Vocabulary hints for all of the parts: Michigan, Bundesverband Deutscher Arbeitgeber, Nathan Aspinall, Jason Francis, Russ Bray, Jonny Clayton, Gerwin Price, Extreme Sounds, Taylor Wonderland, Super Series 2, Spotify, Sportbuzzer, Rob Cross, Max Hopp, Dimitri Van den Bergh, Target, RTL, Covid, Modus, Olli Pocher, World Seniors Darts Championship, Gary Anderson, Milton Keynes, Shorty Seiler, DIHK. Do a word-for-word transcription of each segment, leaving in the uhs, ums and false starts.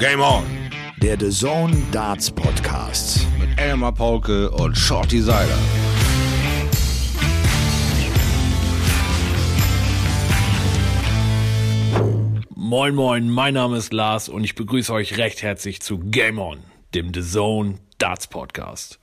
Game On. Der D A Z N Darts Podcast mit Elmar Paulke und Shorty Seiler. Moin moin, mein Name ist Lars und ich begrüße euch recht herzlich zu Game On, dem D A Z N Darts Podcast.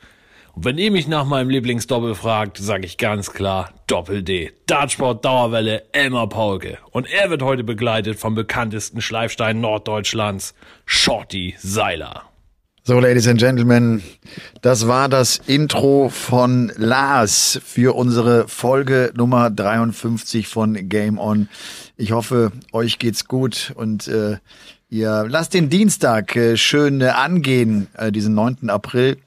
Und wenn ihr mich nach meinem Lieblingsdoppel fragt, sage ich ganz klar Doppel-D. Dartsport Dauerwelle Elmar Paulke. Und er wird heute begleitet vom bekanntesten Schleifstein Norddeutschlands, Shorty Seiler. So, Ladies and Gentlemen, das war das Intro von Lars für unsere Folge Nummer dreiundfünfzig von Game On. Ich hoffe, euch geht's gut und äh, ihr lasst den Dienstag äh, schön äh, angehen, äh, diesen neunten April.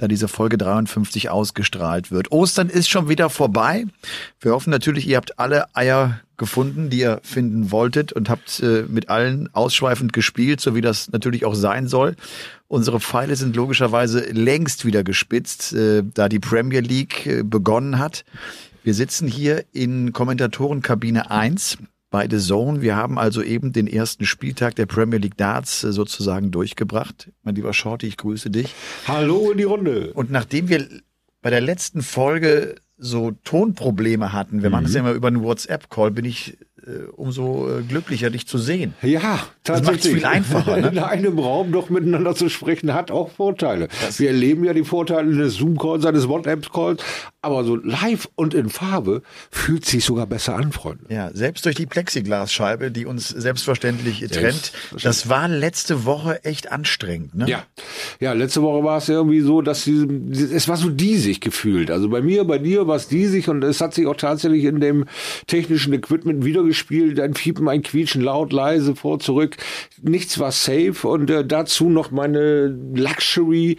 Da diese Folge dreiundfünfzig ausgestrahlt wird. Ostern ist schon wieder vorbei. Wir hoffen natürlich, ihr habt alle Eier gefunden, die ihr finden wolltet und habt äh, mit allen ausschweifend gespielt, so wie das natürlich auch sein soll. Unsere Pfeile sind logischerweise längst wieder gespitzt, äh, da die Premier League äh, begonnen hat. Wir sitzen hier in Kommentatorenkabine eins bei D A Z N. Wir haben also eben den ersten Spieltag der Premier League Darts äh, sozusagen durchgebracht. Mein lieber Shorty, ich grüße dich. Hallo in die Runde. Und nachdem wir bei der letzten Folge so Tonprobleme hatten, wir mhm. machen das ja immer über einen WhatsApp-Call, bin ich äh, umso äh, glücklicher, dich zu sehen. Ja, tatsächlich. Das macht es viel einfacher. Ne? In einem Raum doch miteinander zu sprechen, hat auch Vorteile. Das wir erleben ja die Vorteile des Zoom-Calls, eines WhatsApp-Calls, aber so live und in Farbe fühlt sich sogar besser an, Freunde. Ja, selbst durch die Plexiglasscheibe, die uns selbstverständlich trennt. Das war letzte Woche echt anstrengend, ne? Ja, ja, letzte Woche war es irgendwie so, dass die, es war so diesig gefühlt. Also bei mir, bei dir war es diesig und es hat sich auch tatsächlich in dem technischen Equipment wiedergespielt. Ein Fiepen, ein Quietschen, laut, leise, vor, zurück. Nichts war safe und äh, dazu noch meine Luxury,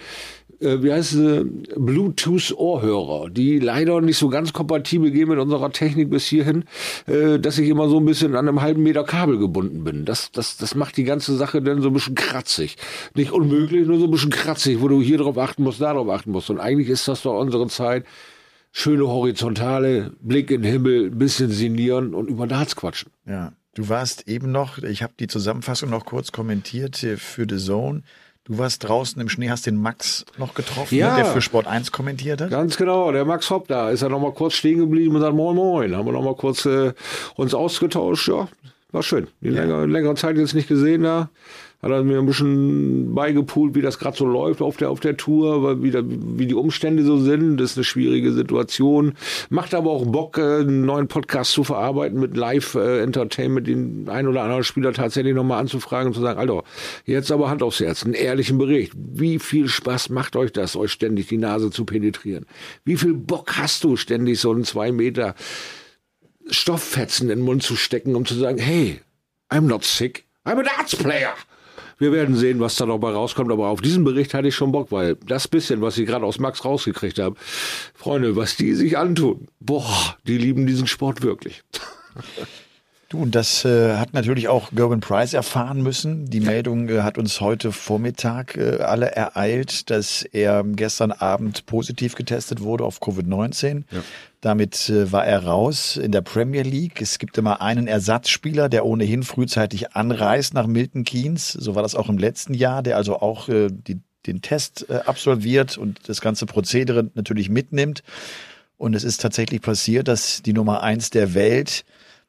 äh, wie heißt es, Bluetooth-Ohrhörer, die leider nicht so ganz kompatibel gehen mit unserer Technik bis hierhin, äh, dass ich immer so ein bisschen an einem halben Meter Kabel gebunden bin. Das, das, das macht die ganze Sache dann so ein bisschen kratzig. Nicht unmöglich, nur so ein bisschen kratzig, wo du hier drauf achten musst, da drauf achten musst. Und eigentlich ist das doch unsere Zeit, schöne horizontale, Blick in den Himmel, ein bisschen sinnieren und über Darts quatschen. Ja. Du warst eben noch, ich habe die Zusammenfassung noch kurz kommentiert für D A Z N. Du warst draußen im Schnee, hast den Max noch getroffen, ja, der für Sport eins kommentiert hat. Ganz genau, der Max Hopp, da ist er noch mal kurz stehen geblieben und sagt moin moin. Haben wir noch mal kurz äh, uns ausgetauscht, ja, war schön. Die ja. längere, längere Zeit jetzt nicht gesehen da. Hat er mir ein bisschen beigepult, wie das gerade so läuft auf der auf der Tour, weil wie, da, wie die Umstände so sind. Das ist eine schwierige Situation. Macht aber auch Bock, einen neuen Podcast zu verarbeiten mit Live-Entertainment, den einen oder anderen Spieler tatsächlich nochmal anzufragen und zu sagen, Alter, jetzt aber Hand aufs Herz, einen ehrlichen Bericht. Wie viel Spaß macht euch das, euch ständig die Nase zu penetrieren? Wie viel Bock hast du, ständig so einen zwei Meter Stofffetzen in den Mund zu stecken, um zu sagen, hey, I'm not sick, I'm a Darts player. Wir werden sehen, was da noch mal rauskommt, aber auf diesen Bericht hatte ich schon Bock, weil das bisschen, was ich gerade aus Max rausgekriegt habe, Freunde, was die sich antun, boah, die lieben diesen Sport wirklich. Du, und das äh, hat natürlich auch Gerwin Price erfahren müssen. Die Meldung äh, hat uns heute Vormittag äh, alle ereilt, dass er gestern Abend positiv getestet wurde auf Covid neunzehn. Ja. Damit äh, war er raus in der Premier League. Es gibt immer einen Ersatzspieler, der ohnehin frühzeitig anreist nach Milton Keynes. So war das auch im letzten Jahr, der also auch äh, die, den Test äh, absolviert und das ganze Prozedere natürlich mitnimmt. Und es ist tatsächlich passiert, dass die Nummer eins der Welt,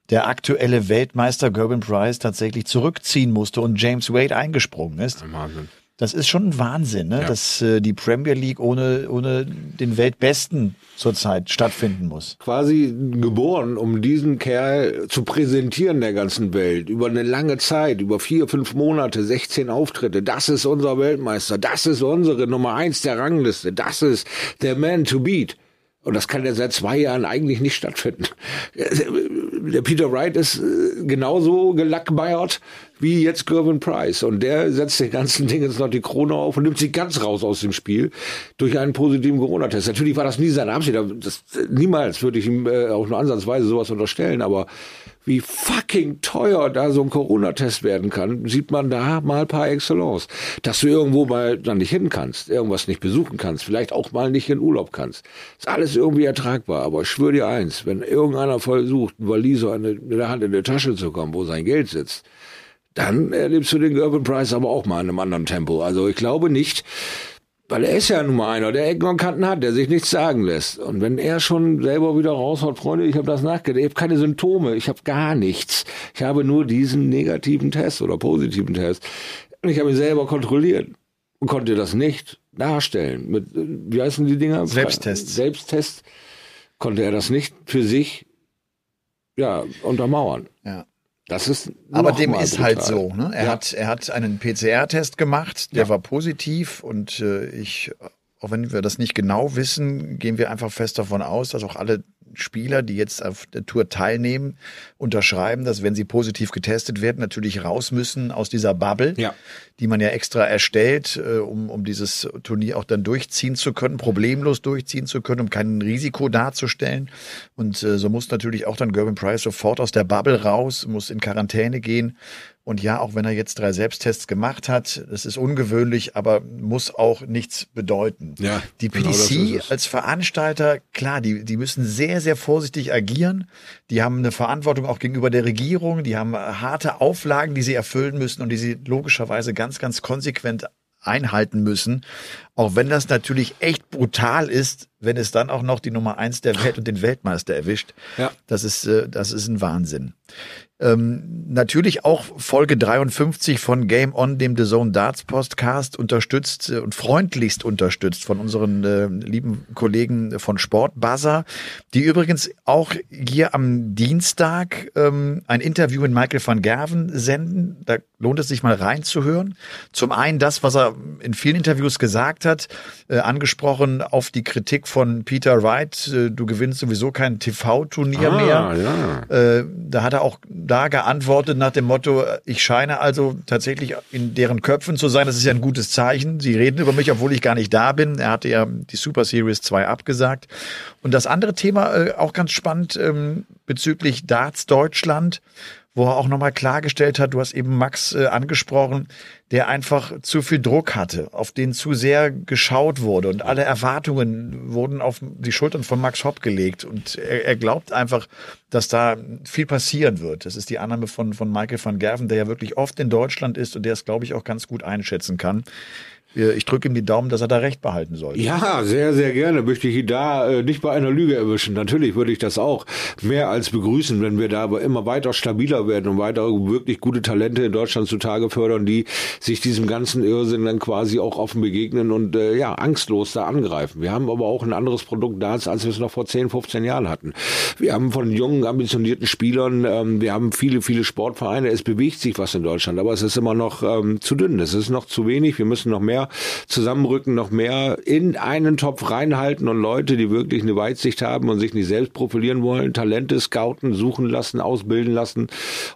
der aktuelle Weltmeister Gerwin Price, tatsächlich zurückziehen musste und James Wade eingesprungen ist. Wahnsinn. Das ist schon ein Wahnsinn, ne? Ja. Dass äh, die Premier League ohne ohne den Weltbesten zurzeit stattfinden muss. Quasi geboren, um diesen Kerl zu präsentieren der ganzen Welt. Über eine lange Zeit, über vier, fünf Monate, sechzehn Auftritte. Das ist unser Weltmeister. Das ist unsere Nummer eins der Rangliste. Das ist der Man to beat. Und das kann ja seit zwei Jahren eigentlich nicht stattfinden. Der Peter Wright ist genauso gelackmeiert wie jetzt Gerwin Price. Und der setzt den ganzen Ding jetzt noch die Krone auf und nimmt sie ganz raus aus dem Spiel durch einen positiven Corona-Test. Natürlich war das nie seine Absicht. Das, niemals würde ich ihm auch nur ansatzweise sowas unterstellen. Aber wie fucking teuer da so ein Corona-Test werden kann, sieht man da mal par excellence. Dass du irgendwo mal dann nicht hin kannst, irgendwas nicht besuchen kannst, vielleicht auch mal nicht in Urlaub kannst. Ist alles irgendwie ertragbar, aber ich schwöre dir eins, wenn irgendeiner versucht, einen Waliser in der Hand in die Tasche zu kommen, wo sein Geld sitzt, dann erlebst du den Gerwin Price aber auch mal in einem anderen Tempo. Also ich glaube nicht, weil er ist ja nun mal einer, der Ecken und Kanten hat, der sich nichts sagen lässt. Und wenn er schon selber wieder raushaut, Freunde, ich habe das nachgedacht, ich habe keine Symptome, ich habe gar nichts. Ich habe nur diesen negativen Test oder positiven Test. Und ich habe ihn selber kontrolliert und konnte das nicht darstellen. Mit, wie heißen die Dinger? Selbsttest. Selbsttest konnte er das nicht für sich ja, untermauern. Ja. Das ist aber dem ist brutal. Halt so. Ne? Er, ja. hat, er hat einen P C R-Test gemacht, der ja. war positiv und äh, ich, auch wenn wir das nicht genau wissen, gehen wir einfach fest davon aus, dass auch alle Spieler, die jetzt auf der Tour teilnehmen, unterschreiben, dass wenn sie positiv getestet werden, natürlich raus müssen aus dieser Bubble, ja. die man ja extra erstellt, äh, um, um dieses Turnier auch dann durchziehen zu können, problemlos durchziehen zu können, um kein Risiko darzustellen. Und äh, so muss natürlich auch dann Gerwin Price sofort aus der Bubble raus, muss in Quarantäne gehen. Und ja, auch wenn er jetzt drei Selbsttests gemacht hat, das ist ungewöhnlich, aber muss auch nichts bedeuten. Ja, die P D C genau als Veranstalter, klar, die, die müssen sehr, sehr vorsichtig agieren. Die haben eine Verantwortung auch gegenüber der Regierung. Die haben harte Auflagen, die sie erfüllen müssen und die sie logischerweise ganz, ganz konsequent einhalten müssen. Auch wenn das natürlich echt brutal ist, wenn es dann auch noch die Nummer eins der Welt und den Weltmeister erwischt. Ja. Das ist, das ist ein Wahnsinn. Ähm, natürlich auch Folge dreiundfünfzig von Game On, dem D A Z N Darts Podcast, unterstützt äh, und freundlichst unterstützt von unseren äh, lieben Kollegen von Sportbuzzer, die übrigens auch hier am Dienstag ähm, ein Interview mit Michael van Gerwen senden. Da lohnt es sich mal reinzuhören. Zum einen das, was er in vielen Interviews gesagt hat, äh, angesprochen auf die Kritik von Peter Wright, äh, du gewinnst sowieso kein T V-Turnier ah, mehr. Ja. Äh, da hat er auch da geantwortet nach dem Motto, ich scheine also tatsächlich in deren Köpfen zu sein. Das ist ja ein gutes Zeichen. Sie reden über mich, obwohl ich gar nicht da bin. Er hatte ja die Super Series zwei abgesagt. Und das andere Thema, äh, auch ganz spannend, ähm, bezüglich Darts Deutschland, wo er auch nochmal klargestellt hat, du hast eben Max äh, angesprochen, der einfach zu viel Druck hatte, auf den zu sehr geschaut wurde und alle Erwartungen wurden auf die Schultern von Max Hopp gelegt und er, er glaubt einfach, dass da viel passieren wird. Das ist die Annahme von, von Michael van Gerwen, der ja wirklich oft in Deutschland ist und der es, glaube ich, auch ganz gut einschätzen kann. Ich drücke ihm die Daumen, dass er da recht behalten sollte. Ja, sehr, sehr gerne. Möchte ich ihn da äh, nicht bei einer Lüge erwischen. Natürlich würde ich das auch mehr als begrüßen, wenn wir da aber immer weiter stabiler werden und weiter wirklich gute Talente in Deutschland zutage fördern, die sich diesem ganzen Irrsinn dann quasi auch offen begegnen und äh, ja angstlos da angreifen. Wir haben aber auch ein anderes Produkt da, als wir es noch vor zehn, fünfzehn Jahren hatten. Wir haben von jungen, ambitionierten Spielern, ähm, wir haben viele, viele Sportvereine. Es bewegt sich was in Deutschland, aber es ist immer noch ähm, zu dünn. Es ist noch zu wenig. Wir müssen noch mehr zusammenrücken, noch mehr in einen Topf reinhalten und Leute, die wirklich eine Weitsicht haben und sich nicht selbst profilieren wollen, Talente scouten, suchen lassen, ausbilden lassen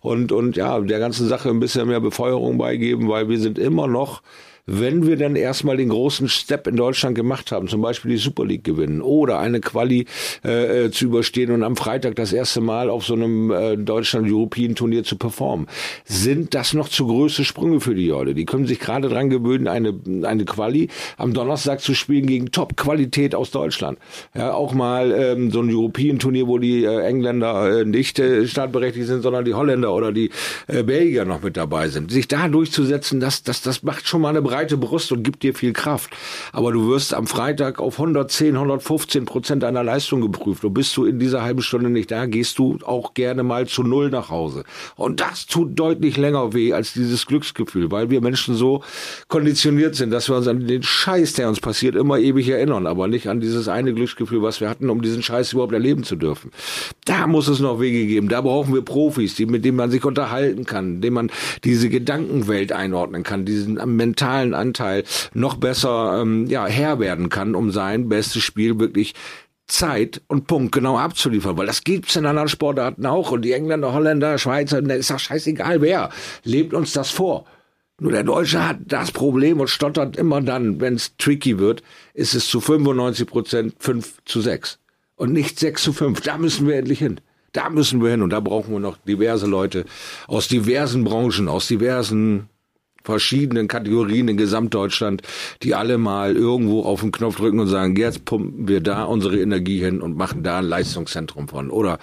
und und ja, der ganzen Sache ein bisschen mehr Befeuerung beigeben, weil wir sind immer noch, wenn wir dann erstmal den großen Step in Deutschland gemacht haben, zum Beispiel die Super League gewinnen oder eine Quali äh, zu überstehen und am Freitag das erste Mal auf so einem äh, Deutschland-European-Turnier zu performen, sind das noch zu große Sprünge für die Leute. Die können sich gerade dran gewöhnen, eine eine Quali am Donnerstag zu spielen gegen Top-Qualität aus Deutschland. Ja, auch mal ähm, so ein European-Turnier, wo die äh, Engländer äh, nicht äh, startberechtigt sind, sondern die Holländer oder die äh, Belgier noch mit dabei sind. Sich da durchzusetzen, das das das macht schon mal eine breite Brust und gibt dir viel Kraft. Aber du wirst am Freitag auf hundertzehn, hundertfünfzehn Prozent deiner Leistung geprüft. Und bist du in dieser halben Stunde nicht da, gehst du auch gerne mal zu Null nach Hause. Und das tut deutlich länger weh als dieses Glücksgefühl, weil wir Menschen so konditioniert sind, dass wir uns an den Scheiß, der uns passiert, immer ewig erinnern, aber nicht an dieses eine Glücksgefühl, was wir hatten, um diesen Scheiß überhaupt erleben zu dürfen. Da muss es noch Wege geben. Da brauchen wir Profis, die, mit denen man sich unterhalten kann, denen man diese Gedankenwelt einordnen kann, diesen mentalen Anteil noch besser ähm, ja, Herr werden kann, um sein bestes Spiel wirklich zeit- und punktgenau abzuliefern, weil das gibt's in anderen Sportarten auch und die Engländer, Holländer, Schweizer, ist doch scheißegal wer, lebt uns das vor. Nur der Deutsche hat das Problem und stottert immer dann, wenn es tricky wird, ist es zu fünfundneunzig Prozent fünf zu sechs und nicht sechs zu fünf. Da müssen wir endlich hin. Da müssen wir hin und da brauchen wir noch diverse Leute aus diversen Branchen, aus diversen verschiedenen Kategorien in Gesamtdeutschland, die alle mal irgendwo auf den Knopf drücken und sagen, jetzt pumpen wir da unsere Energie hin und machen da ein Leistungszentrum von. Oder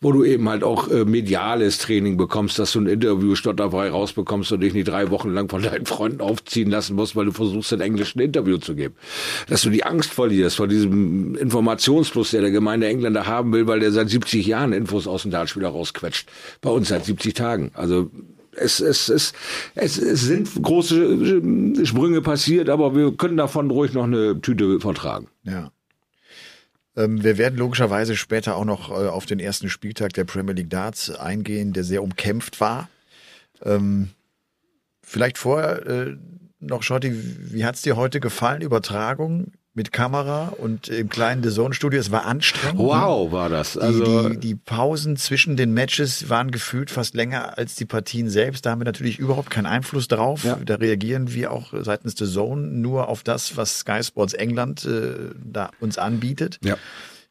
wo du eben halt auch äh, mediales Training bekommst, dass du ein Interview stotterfrei rausbekommst und dich nicht drei Wochen lang von deinen Freunden aufziehen lassen musst, weil du versuchst, in Englisch ein Interview zu geben. Dass du die Angst verlierst vor diesem Informationsfluss, der der gemeine Engländer haben will, weil der seit siebzig Jahren Infos aus dem Dartspieler rausquetscht. Bei uns seit siebzig Tagen. Also Es, es, es, es, es sind große Sprünge passiert, aber wir können davon ruhig noch eine Tüte vertragen. Ja. Ähm, wir werden logischerweise später auch noch äh, auf den ersten Spieltag der Premier League Darts eingehen, der sehr umkämpft war. Ähm, vielleicht vorher äh, noch, Shorty, wie hat's dir heute gefallen? Übertragung mit Kamera und im kleinen D A Z N-Studio. Es war anstrengend. Wow, war das. Also die, die, die Pausen zwischen den Matches waren gefühlt fast länger als die Partien selbst. Da haben wir natürlich überhaupt keinen Einfluss drauf. Ja. Da reagieren wir auch seitens D A Z N nur auf das, was Sky Sports England äh, da uns anbietet. Ja.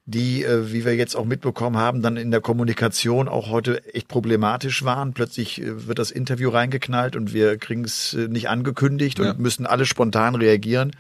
Die, äh, wie wir jetzt auch mitbekommen haben, dann in der Kommunikation auch heute echt problematisch waren. Plötzlich äh, wird das Interview reingeknallt und wir kriegen es äh, nicht angekündigt ja. und müssen alle spontan reagieren.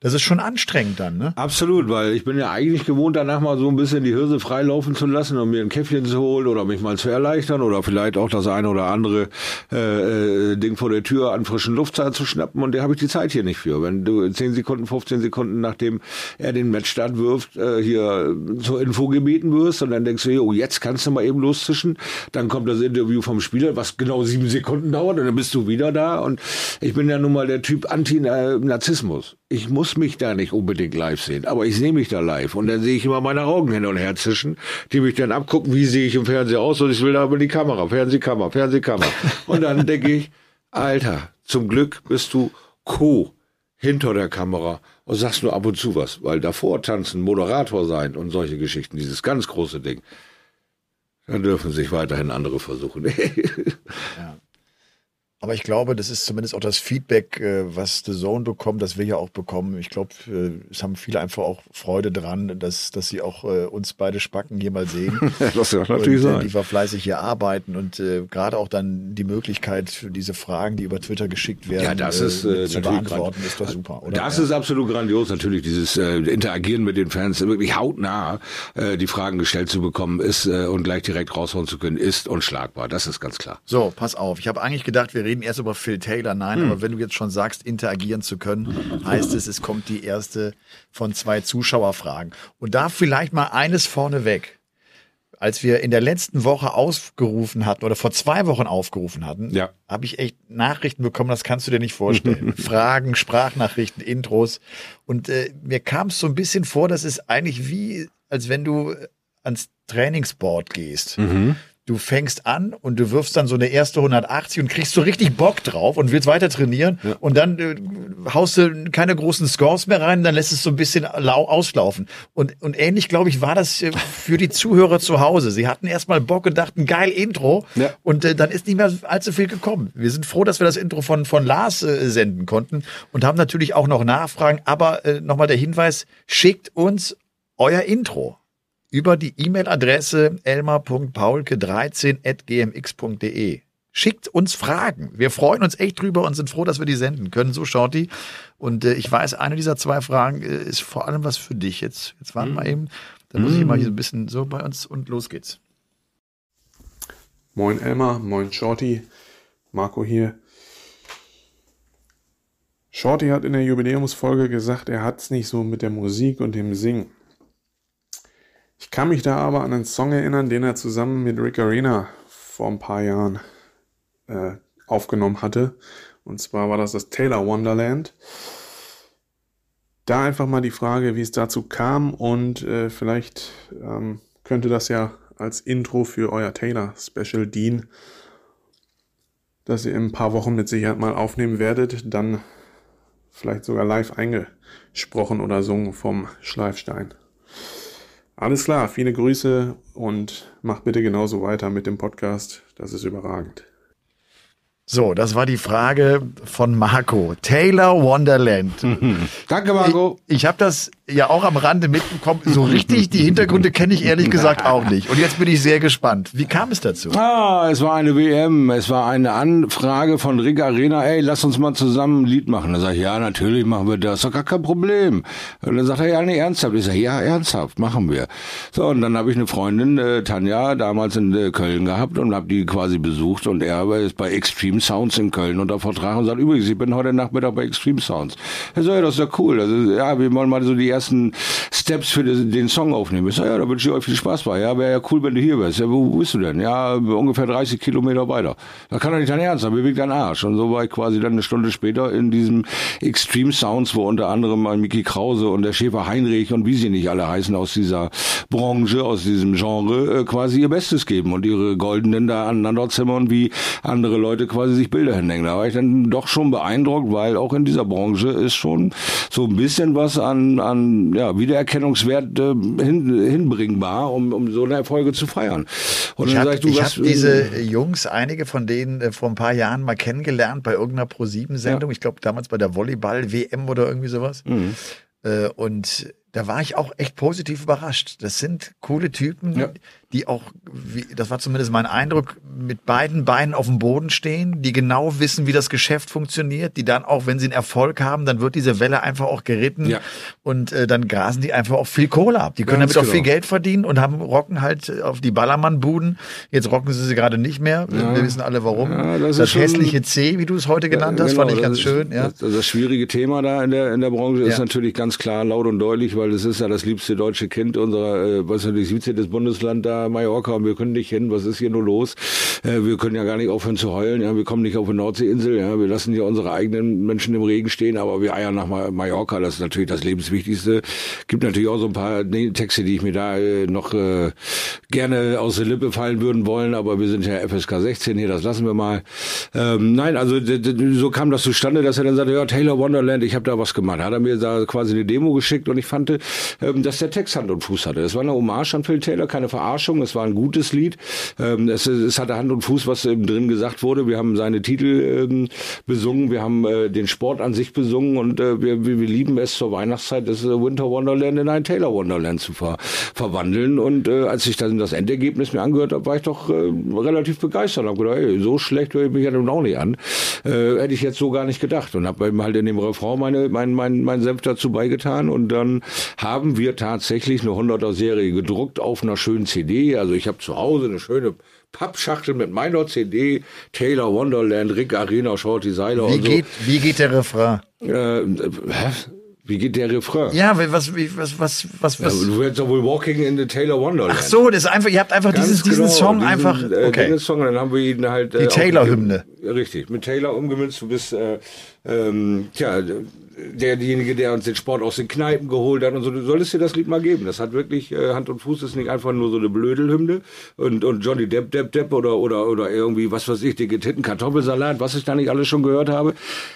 Das ist schon anstrengend dann, ne? Absolut, weil ich bin ja eigentlich gewohnt, danach mal so ein bisschen die Hirse freilaufen zu lassen, um mir ein Käffchen zu holen oder mich mal zu erleichtern oder vielleicht auch das eine oder andere äh, Ding vor der Tür an frischen Luft zu schnappen. Und der habe ich die Zeit hier nicht für. Wenn du zehn Sekunden, fünfzehn Sekunden, nachdem er den Matchstart wirft, äh, hier zur Info gebeten wirst und dann denkst du, oh, jetzt kannst du mal eben loszischen. Dann kommt das Interview vom Spieler, was genau sieben Sekunden dauert und dann bist du wieder da. Und ich bin ja nun mal der Typ Anti-Narzissmus. Ich muss mich da nicht unbedingt live sehen, aber ich sehe mich da live und dann sehe ich immer meine Augen hin und her zischen, die mich dann abgucken, wie sehe ich im Fernsehen aus und ich will da aber die Kamera, Fernsehkamera, Fernsehkamera. Und dann denke ich, Alter, zum Glück bist du Co. hinter der Kamera und sagst nur ab und zu was, weil davor tanzen, Moderator sein und solche Geschichten, dieses ganz große Ding, dann dürfen sich weiterhin andere versuchen. Ja. Aber ich glaube, das ist zumindest auch das Feedback, was D A Z N bekommt, das wir ja auch bekommen. Ich glaube, es haben viele einfach auch Freude dran, dass, dass sie auch uns beide Spacken hier mal sehen. Das kann natürlich sein. Die wir fleißig hier arbeiten und äh, gerade auch dann die Möglichkeit für diese Fragen, die über Twitter geschickt werden, ja, das ist, äh, zu beantworten, ist doch super, oder? Das ist absolut grandios, natürlich. Dieses äh, Interagieren mit den Fans, wirklich hautnah äh, die Fragen gestellt zu bekommen ist äh, und gleich direkt raushauen zu können, ist unschlagbar. Das ist ganz klar. So, pass auf. Ich habe eigentlich gedacht, wir reden erst über Phil Taylor, nein, hm. aber wenn du jetzt schon sagst, interagieren zu können, heißt es, es kommt die erste von zwei Zuschauerfragen. Und da vielleicht mal eines vorneweg. Als wir in der letzten Woche ausgerufen hatten oder vor zwei Wochen aufgerufen hatten, ja. habe ich echt Nachrichten bekommen, das kannst du dir nicht vorstellen. Fragen, Sprachnachrichten, Intros. Und äh, mir kam es so ein bisschen vor, das ist eigentlich wie, als wenn du ans Trainingsboard gehst. Mhm. Du fängst an und du wirfst dann so eine erste hundertachtzig und kriegst so richtig Bock drauf und willst weiter trainieren ja. und dann äh, haust du keine großen Scores mehr rein, dann lässt es so ein bisschen lau auslaufen. Und, und ähnlich, glaube ich, war das äh, für die Zuhörer zu Hause. Sie hatten erstmal Bock und dachten, geil Intro ja. und äh, dann ist nicht mehr allzu viel gekommen. Wir sind froh, dass wir das Intro von, von Lars äh, senden konnten und haben natürlich auch noch Nachfragen, aber äh, nochmal der Hinweis, schickt uns euer Intro über die E-Mail-Adresse elmar Punkt paulke dreizehn at gmx Punkt de. Schickt uns Fragen. Wir freuen uns echt drüber und sind froh, dass wir die senden können. So, Shorty. Und äh, ich weiß, eine dieser zwei Fragen äh, ist vor allem was für dich. Jetzt, jetzt warten wir mal eben. Dann muss ich mal hier so ein bisschen so bei uns und los geht's. Moin Elmar, moin Shorty. Marco hier. Shorty hat in der Jubiläumsfolge gesagt, er hat's nicht so mit der Musik und dem Singen. Ich kann mich da aber an einen Song erinnern, den er zusammen mit Rick Arena vor ein paar Jahren äh, aufgenommen hatte. Und zwar war das das Taylor Wonderland. Da einfach mal die Frage, wie es dazu kam. Und äh, vielleicht ähm, könnte das ja als Intro für euer Taylor-Special dienen, das ihr in ein paar Wochen mit Sicherheit mal aufnehmen werdet. Dann vielleicht sogar live eingesprochen oder gesungen vom Schleifstein. Alles klar, viele Grüße und macht bitte genauso weiter mit dem Podcast. Das ist überragend. So, das war die Frage von Marco. Taylor Wonderland. Danke, Marco. Ich, ich habe das ja auch am Rande mitbekommen. So richtig die Hintergründe kenne ich ehrlich gesagt auch nicht. Und jetzt bin ich sehr gespannt. Wie kam es dazu? Ah, es war eine W M. Es war eine Anfrage von Rick Arena. Ey, lass uns mal zusammen ein Lied machen. Da sage ich, ja, natürlich machen wir das. Ist doch gar kein Problem. Und dann sagt er, ja, nee, ernsthaft. Ich sage, ja, ernsthaft, machen wir. So, und dann habe ich eine Freundin, äh, Tanja, damals in äh, Köln gehabt und habe die quasi besucht. Und er ist bei Extreme Sounds in Köln unter Vertrag und sagt, übrigens, ich bin heute Nachmittag bei Extreme Sounds. Er sagt, ja, das ist ja cool. Also, ja, wir wollen mal so die ersten Steps für den Song aufnehmen. Ich sage, ja, da wünsche ich euch viel Spaß bei. Ja, wäre ja cool, wenn du hier wärst. Ja, wo bist du denn? Ja, ungefähr dreißig Kilometer weiter. Da kann doch nicht dein Ernst sein, bewegt dein Arsch. Und so war ich quasi dann eine Stunde später in diesem Extreme Sounds, wo unter anderem Micky Krause und der Schäfer Heinrich und wie sie nicht alle heißen aus dieser Branche, aus diesem Genre, äh, quasi ihr Bestes geben und ihre goldenen da aneinander zimmern, wie andere Leute quasi sich Bilder hinhängen. Da war ich dann doch schon beeindruckt, weil auch in dieser Branche ist schon so ein bisschen was an, an ja, Wiedererkennungswert äh, hin, hinbringbar, um, um so eine Erfolge zu feiern. Und ich habe hab diese Jungs, einige von denen äh, vor ein paar Jahren mal kennengelernt bei irgendeiner Pro sieben Sendung. Ja. Ich glaube damals bei der Volleyball-W M oder irgendwie sowas. Mhm. Äh, und da war ich auch echt positiv überrascht. Das sind coole Typen, ja, die auch, wie, das war zumindest mein Eindruck, mit beiden Beinen auf dem Boden stehen, die genau wissen, wie das Geschäft funktioniert, die dann auch, wenn sie einen Erfolg haben, dann wird diese Welle einfach auch geritten, ja, und äh, dann grasen die einfach auch viel Kohle ab. Die können Ganz damit genau. auch viel Geld verdienen und haben rocken halt auf die Ballermann-Buden. Jetzt rocken sie sie gerade nicht mehr. Ja. Wir wissen alle, warum. Ja, das das hässliche C, wie du es heute genannt ja, genau, hast, fand ich ganz ist, schön. Ja. Das, das schwierige Thema da in der, in der Branche ja. ist natürlich ganz klar, laut und deutlich, weil weil es ist ja das liebste deutsche Kind, unser, äh, was ist das siebzehnte Bundesland da, Mallorca, und wir können nicht hin, was ist hier nur los? Äh, wir können ja gar nicht aufhören zu heulen, ja, wir kommen nicht auf eine Nordseeinsel, ja, wir lassen hier unsere eigenen Menschen im Regen stehen, aber wir eiern nach Mallorca, das ist natürlich das Lebenswichtigste. Gibt natürlich auch so ein paar Texte, die ich mir da äh, noch äh, gerne aus der Lippe fallen würden wollen, aber wir sind ja F S K sechzehn hier, das lassen wir mal. Ähm, nein, also so kam das zustande, dass er dann sagte, ja, Taylor Wonderland, ich habe da was gemacht. Hat er mir da quasi eine Demo geschickt und ich fand, dass der Text Hand und Fuß hatte. Das war eine Hommage an Phil Taylor, keine Verarschung, es war ein gutes Lied. Es, es hatte Hand und Fuß, was drin gesagt wurde. Wir haben seine Titel besungen, wir haben den Sport an sich besungen und wir, wir lieben es zur Weihnachtszeit, das Winter Wonderland in ein Taylor Wonderland zu ver- verwandeln. Und als ich dann das Endergebnis mir angehört habe, war ich doch relativ begeistert. Ich habe gedacht, ey, so schlecht höre ich mich ja nun auch nicht an. Hätte ich jetzt so gar nicht gedacht. Und habe halt in dem Refrain meine, mein, mein, mein Senf dazu beigetan und dann haben wir tatsächlich eine hunderter-Serie gedruckt auf einer schönen C D. Also ich habe zu Hause eine schöne Pappschachtel mit meiner C D, Taylor Wonderland, Rick Arena, Shorty Seiler und so. Geht, wie geht der Refrain? Äh, was? Wie geht der Refrain? Ja, was, wie, was, was, was, was? Ja, du wärst doch wohl Walking in the Taylor Wonderland. Ach so, das ist einfach, ihr habt einfach Ganz dieses, diesen genau, Song diesen, einfach, okay. Diesen Song, dann haben wir ihn halt. Die äh, Taylor-Hymne. Richtig, mit Taylor umgemünzt, du bist, äh, ähm, tja, derjenige, der uns den Sport aus den Kneipen geholt hat und so, du solltest dir das Lied mal geben. Das hat wirklich äh, Hand und Fuß, ist nicht einfach nur so eine Blödelhymne und, und Johnny Depp, Depp, Depp oder, oder, oder irgendwie, was weiß ich, dicke Titten, Kartoffelsalat, was ich da nicht alles schon gehört habe,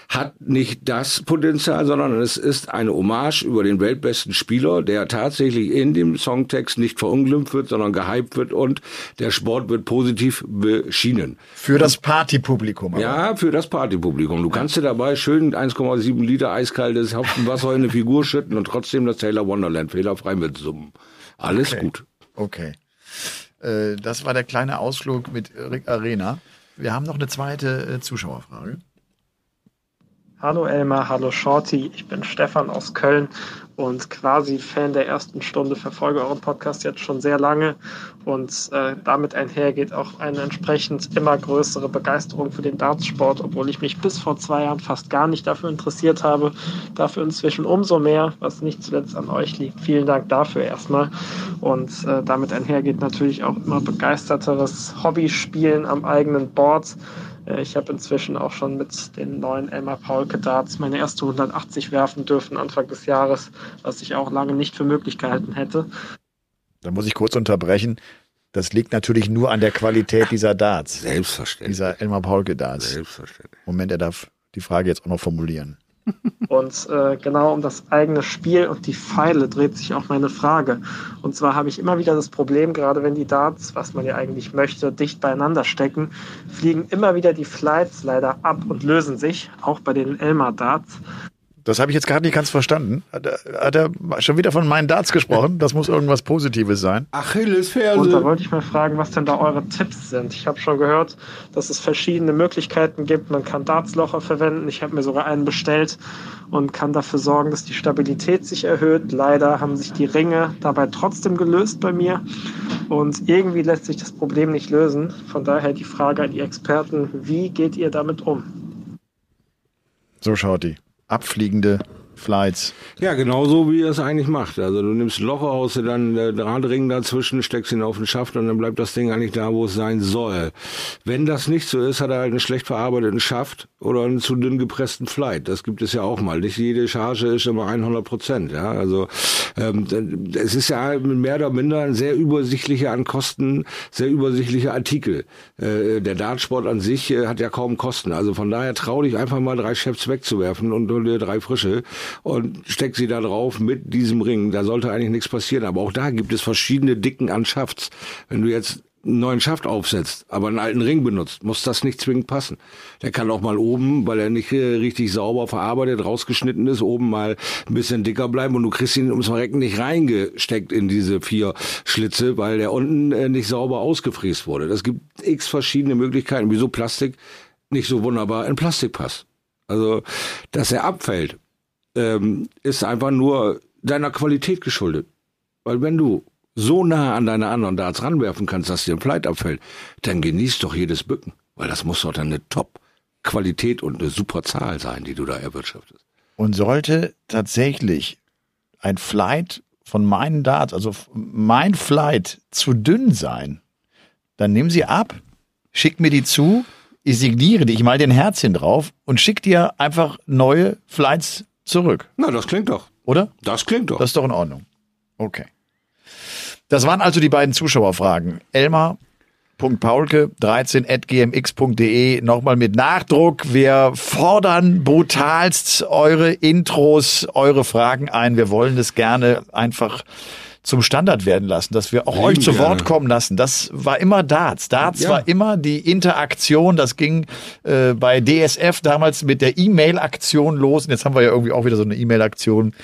hat nicht das Potenzial, sondern es ist eine Hommage über den weltbesten Spieler, der tatsächlich in dem Songtext nicht verunglimpft wird, sondern gehypt wird und der Sport wird positiv beschienen. Für das Partypublikum. Aber. Ja, für das Partypublikum. Du kannst dir dabei schön eins Komma sieben Liter Eis kaltes Hopfenwasser in eine Figur schütten und trotzdem das Taylor Wonderland fehlerfrei mit summen. Alles okay. Gut. Okay. Äh, das war der kleine Ausflug mit Rick Arena. Wir haben noch eine zweite äh, Zuschauerfrage. Hallo Elmar, hallo Shorty. Ich bin Stefan aus Köln und quasi Fan der ersten Stunde, verfolge euren Podcast jetzt schon sehr lange und äh, damit einher geht auch eine entsprechend immer größere Begeisterung für den Dartsport, obwohl ich mich bis vor zwei Jahren fast gar nicht dafür interessiert habe, dafür inzwischen umso mehr, was nicht zuletzt an euch liegt. Vielen Dank dafür erstmal und äh, damit einher geht natürlich auch immer begeisterteres Hobbyspielen am eigenen Board. Ich habe inzwischen auch schon mit den neuen Elmar Paulke Darts meine erste hundertachtzig werfen dürfen Anfang des Jahres, was ich auch lange nicht für möglich gehalten hätte. Da muss ich kurz unterbrechen. Das liegt natürlich nur an der Qualität dieser Darts. Selbstverständlich. Dieser Elmar Paulke Darts. Selbstverständlich. Moment, er darf die Frage jetzt auch noch formulieren. Und äh, genau um das eigene Spiel und die Pfeile dreht sich auch meine Frage. Und zwar habe ich immer wieder das Problem, gerade wenn die Darts, was man ja eigentlich möchte, dicht beieinander stecken, fliegen immer wieder die Flights leider ab und lösen sich, auch bei den Elmar Darts. Das habe ich jetzt gerade nicht ganz verstanden. Hat er, hat er schon wieder von meinen Darts gesprochen? Das muss irgendwas Positives sein. Achillesferse. Und da wollte ich mal fragen, was denn da eure Tipps sind. Ich habe schon gehört, dass es verschiedene Möglichkeiten gibt. Man kann Dartslöcher verwenden. Ich habe mir sogar einen bestellt und kann dafür sorgen, dass die Stabilität sich erhöht. Leider haben sich die Ringe dabei trotzdem gelöst bei mir. Und irgendwie lässt sich das Problem nicht lösen. Von daher die Frage an die Experten, wie geht ihr damit um? So schaut die. Abfliegende Flights. Ja, genau so, wie er es eigentlich macht. Also du nimmst Loch aus, dann äh, Drahtring dazwischen, steckst ihn auf den Schaft und dann bleibt das Ding eigentlich da, wo es sein soll. Wenn das nicht so ist, hat er halt einen schlecht verarbeiteten Schaft oder einen zu dünn gepressten Flight. Das gibt es ja auch mal. Nicht jede Charge ist immer hundert Prozent. Ja? Also ähm, es ist ja mehr oder minder ein sehr übersichtlicher an Kosten, sehr übersichtlicher Artikel. Äh, der Dartsport an sich äh, hat ja kaum Kosten. Also von daher trau dich einfach mal drei Chefs wegzuwerfen und hol dir drei frische und steckt sie da drauf mit diesem Ring. Da sollte eigentlich nichts passieren. Aber auch da gibt es verschiedene Dicken an Shafts. Wenn du jetzt einen neuen Shaft aufsetzt, aber einen alten Ring benutzt, muss das nicht zwingend passen. Der kann auch mal oben, weil er nicht richtig sauber verarbeitet, rausgeschnitten ist, oben mal ein bisschen dicker bleiben und du kriegst ihn ums Verrecken nicht reingesteckt in diese vier Schlitze, weil der unten nicht sauber ausgefräst wurde. Das gibt x verschiedene Möglichkeiten, wieso Plastik nicht so wunderbar in Plastik passt. Also, dass er abfällt, ist einfach nur deiner Qualität geschuldet. Weil wenn du so nah an deine anderen Darts ranwerfen kannst, dass dir ein Flight abfällt, dann genieß doch jedes Bücken. Weil das muss doch dann eine Top-Qualität und eine super Zahl sein, die du da erwirtschaftest. Und sollte tatsächlich ein Flight von meinen Darts, also mein Flight zu dünn sein, dann nimm sie ab, schick mir die zu, ich signiere die, ich mal den Herzchen drauf und schick dir einfach neue Flights zurück. Na, das klingt doch. Oder? Das klingt doch. Das ist doch in Ordnung. Okay. Das waren also die beiden Zuschauerfragen. elmar Punkt paulke dreizehn at gmx Punkt de. Nochmal mit Nachdruck. Wir fordern brutalst eure Intros, eure Fragen ein. Wir wollen das gerne einfach zum Standard werden lassen, dass wir auch Lieben euch zu Wort kommen lassen. Das war immer Darts. Darts ja. war immer die Interaktion. Das ging äh, bei D S F damals mit der E-Mail-Aktion los. Und jetzt haben wir ja irgendwie auch wieder so eine E-Mail-Aktion,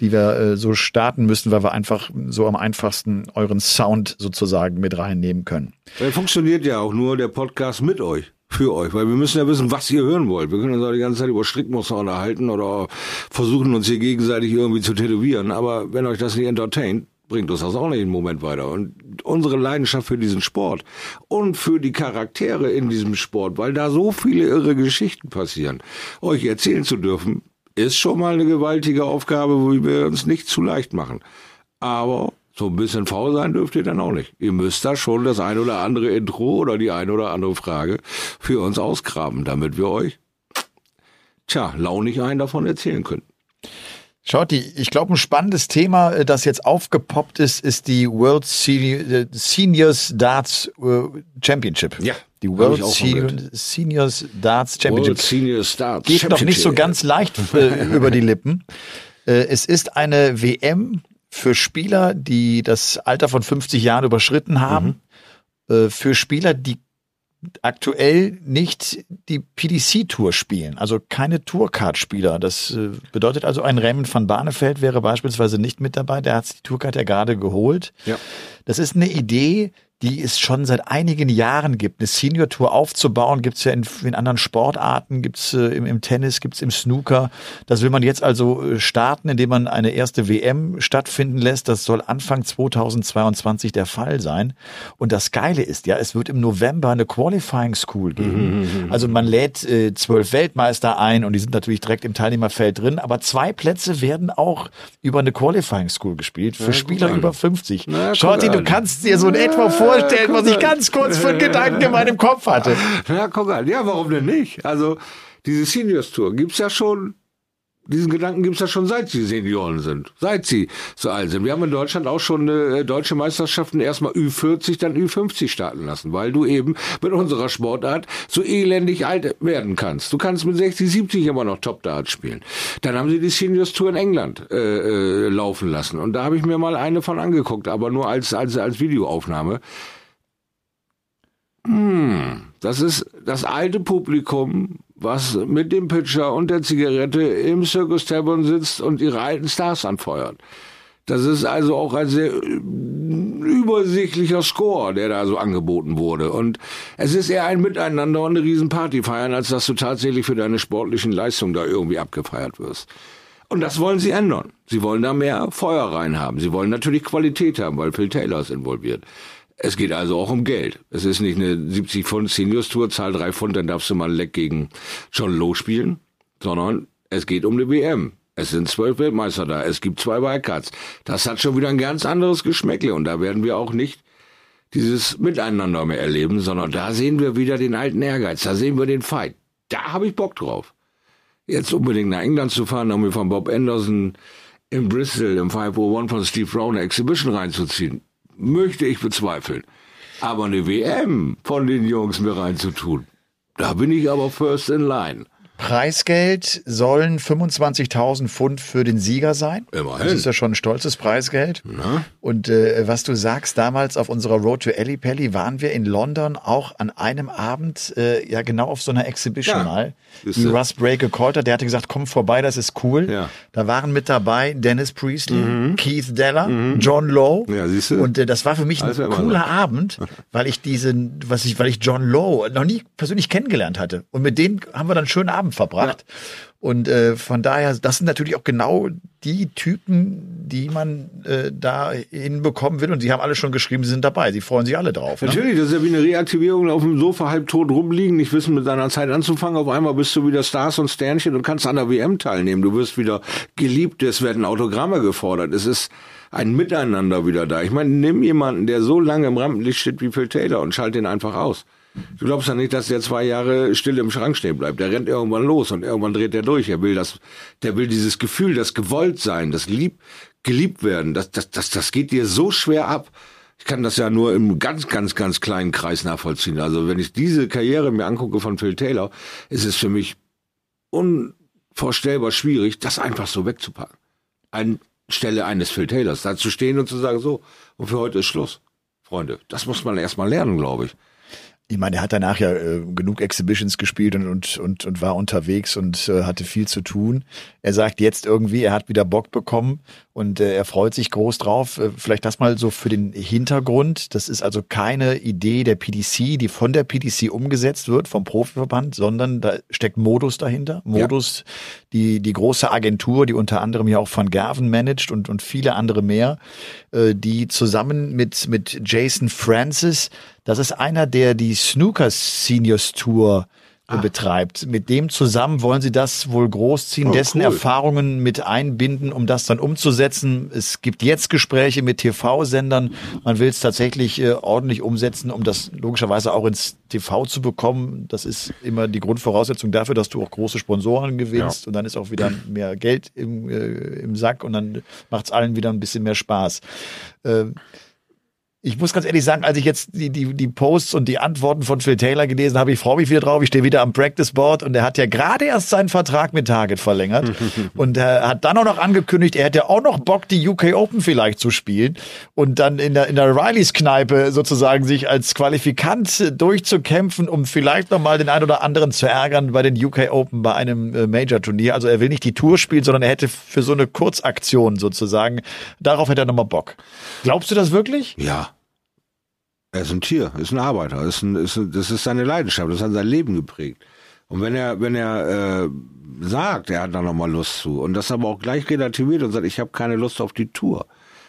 die wir äh, so starten müssen, weil wir einfach so am einfachsten euren Sound sozusagen mit reinnehmen können. Weil funktioniert ja auch nur der Podcast mit euch. Für euch, weil wir müssen ja wissen, was ihr hören wollt. Wir können uns auch die ganze Zeit über Strickmuster unterhalten oder versuchen uns hier gegenseitig irgendwie zu tätowieren. Aber wenn euch das nicht entertaint, bringt uns das auch nicht einen Moment weiter. Und unsere Leidenschaft für diesen Sport und für die Charaktere in diesem Sport, weil da so viele irre Geschichten passieren, euch erzählen zu dürfen, ist schon mal eine gewaltige Aufgabe, wo wir uns nicht zu leicht machen. Aber so ein bisschen faul sein dürft ihr dann auch nicht. Ihr müsst da schon das ein oder andere Intro oder die ein oder andere Frage für uns ausgraben, damit wir euch, tja, launig einen davon erzählen können. Shorty, ich glaube, ein spannendes Thema, das jetzt aufgepoppt ist, ist die World Seniors Darts Championship. Ja. Die World Seniors Darts Championship. World Seniors Darts Championship. Geht noch nicht so ganz leicht über die Lippen. Es ist eine W M für Spieler, die das Alter von fünfzig Jahren überschritten haben. Mhm. Für Spieler, die aktuell nicht die P D C-Tour spielen, also keine Tourcard-Spieler. Das äh, bedeutet also, ein Raymond van Barneveld wäre beispielsweise nicht mit dabei, der hat die Tourcard ja gerade geholt. Ja. Das ist eine Idee, die es schon seit einigen Jahren gibt, eine Senior-Tour aufzubauen, gibt es ja in, in anderen Sportarten, gibt es äh, im, im Tennis, gibt es im Snooker. Das will man jetzt also äh, starten, indem man eine erste W M stattfinden lässt. Das soll Anfang zweitausendzweiundzwanzig der Fall sein. Und das Geile ist ja, es wird im November eine Qualifying School geben. Mhm. Also man lädt äh, zwölf Weltmeister ein und die sind natürlich direkt im Teilnehmerfeld drin, aber zwei Plätze werden auch über eine Qualifying School gespielt für ja, Spieler über fünfzig. Na, Shorty, du kannst dir so in etwa vor vorstellen, was ich ganz kurz für einen Gedanken in meinem Kopf hatte. Ja, guck an. Ja, warum denn nicht? Also, diese Seniors-Tour gibt's ja schon diesen Gedanken gibt es ja schon, seit sie Senioren sind, seit sie so alt sind. Wir haben in Deutschland auch schon äh, deutsche Meisterschaften erstmal Ü vierzig, dann Ü fünfzig starten lassen, weil du eben mit unserer Sportart so elendig alt werden kannst. Du kannst mit sechzig, siebzig immer noch Top-Darts spielen. Dann haben sie die Seniors Tour in England äh, äh, laufen lassen und da habe ich mir mal eine von angeguckt, aber nur als, als, als Videoaufnahme. Hm, das ist das alte Publikum, was mit dem Pitcher und der Zigarette im Circus Tavern sitzt und ihre alten Stars anfeuert. Das ist also auch ein sehr übersichtlicher Score, der da so angeboten wurde. Und es ist eher ein Miteinander und eine Riesenparty feiern, als dass du tatsächlich für deine sportlichen Leistungen da irgendwie abgefeiert wirst. Und das wollen sie ändern. Sie wollen da mehr Feuer reinhaben. Sie wollen natürlich Qualität haben, weil Phil Taylor ist involviert. Es geht also auch um Geld. Es ist nicht eine siebzig Pfund Seniors Tour, zahl drei Pfund, dann darfst du mal ein Leck gegen John Lowe spielen, sondern es geht um eine W M. Es sind zwölf Weltmeister da, es gibt zwei Wildcards. Das hat schon wieder ein ganz anderes Geschmäckle und da werden wir auch nicht dieses Miteinander mehr erleben, sondern da sehen wir wieder den alten Ehrgeiz, da sehen wir den Fight. Da habe ich Bock drauf. Jetzt unbedingt nach England zu fahren, um mir von Bob Anderson in Bristol im fünf null eins von Steve Brown eine Exhibition reinzuziehen. Möchte ich bezweifeln. Aber eine W M von den Jungs mir reinzutun, da bin ich aber first in line. Preisgeld sollen fünfundzwanzigtausend Pfund für den Sieger sein. Immerhin. Das ist ja schon ein stolzes Preisgeld. Na? Und äh, was du sagst, damals auf unserer Road to Alley Pally waren wir in London auch an einem Abend äh, ja genau auf so einer Exhibition ja. mal. Die Russ Bray gecallt hat, der hatte gesagt, komm vorbei, das ist cool. Ja. Da waren mit dabei Dennis Priestley, mhm. Keith Deller, mhm. John Lowe. Ja, siehst du? Und äh, das war für mich Alles ein cooler Abend, weil ich diesen, was ich, weil ich John Lowe noch nie persönlich kennengelernt hatte. Und mit denen haben wir dann einen schönen Abend verbracht. Ja. Und äh, von daher, das sind natürlich auch genau die Typen, die man äh, da hinbekommen will. Und die haben alle schon geschrieben, sie sind dabei. Sie freuen sich alle drauf. Natürlich, ne? Das ist ja wie eine Reaktivierung, auf dem Sofa halb tot rumliegen, nicht wissen, mit deiner Zeit anzufangen. Auf einmal bist du wieder Stars und Sternchen und kannst an der W M teilnehmen. Du wirst wieder geliebt, es werden Autogramme gefordert. Es ist ein Miteinander wieder da. Ich meine, nimm jemanden, der so lange im Rampenlicht steht wie Phil Taylor und schalt den einfach aus. Du glaubst ja nicht, dass der zwei Jahre still im Schrank stehen bleibt. Der rennt irgendwann los und irgendwann dreht der durch. Er will das, der will dieses Gefühl, das Gewolltsein, das lieb, geliebt werden. Das, das, das, das geht dir so schwer ab. Ich kann das ja nur im ganz, ganz, ganz kleinen Kreis nachvollziehen. Also wenn ich diese Karriere mir angucke von Phil Taylor, ist es für mich unvorstellbar schwierig, das einfach so wegzupacken. Anstelle eines Phil Taylors, da zu stehen und zu sagen, so, und für heute ist Schluss. Freunde, das muss man erstmal lernen, glaube ich. Ich meine, er hat danach ja äh, genug Exhibitions gespielt und, und, und, und war unterwegs und äh, hatte viel zu tun. Er sagt jetzt irgendwie, er hat wieder Bock bekommen und äh, er freut sich groß drauf. Äh, vielleicht das mal so für den Hintergrund. Das ist also keine Idee der P D C, die von der P D C umgesetzt wird, vom Profiverband, sondern da steckt Modus dahinter. Modus, ja. die, die große Agentur, die unter anderem ja auch Van Gerwen managt und, und viele andere mehr, äh, die zusammen mit, mit Jason Francis. Das ist einer, der die Snooker Seniors Tour ah. betreibt. Mit dem zusammen wollen sie das wohl großziehen, oh, dessen cool. Erfahrungen mit einbinden, um das dann umzusetzen. Es gibt jetzt Gespräche mit T V-Sendern. Man will es tatsächlich äh, ordentlich umsetzen, um das logischerweise auch ins T V zu bekommen. Das ist immer die Grundvoraussetzung dafür, dass du auch große Sponsoren gewinnst. Ja. Und dann ist auch wieder mehr Geld im, äh, im Sack und dann macht es allen wieder ein bisschen mehr Spaß. Äh, Ich muss ganz ehrlich sagen, als ich jetzt die, die, die Posts und die Antworten von Phil Taylor gelesen habe, ich freue mich wieder drauf, ich stehe wieder am Practice Board und er hat ja gerade erst seinen Vertrag mit Target verlängert und äh, hat dann auch noch angekündigt, er hätte auch noch Bock, die U K Open vielleicht zu spielen und dann in der, in der Riley's Kneipe sozusagen sich als Qualifikant durchzukämpfen, um vielleicht nochmal den einen oder anderen zu ärgern bei den U K Open, bei einem äh, Major-Turnier. Also er will nicht die Tour spielen, sondern er hätte für so eine Kurzaktion sozusagen, darauf hätte er nochmal Bock. Glaubst du das wirklich? Ja. Er ist ein Tier, ist ein Arbeiter, ist ein, ist ein, das ist seine Leidenschaft, das hat sein Leben geprägt. Und wenn er, wenn er äh, sagt, er hat da nochmal Lust zu und das aber auch gleich relativiert und sagt, ich habe keine Lust auf die Tour.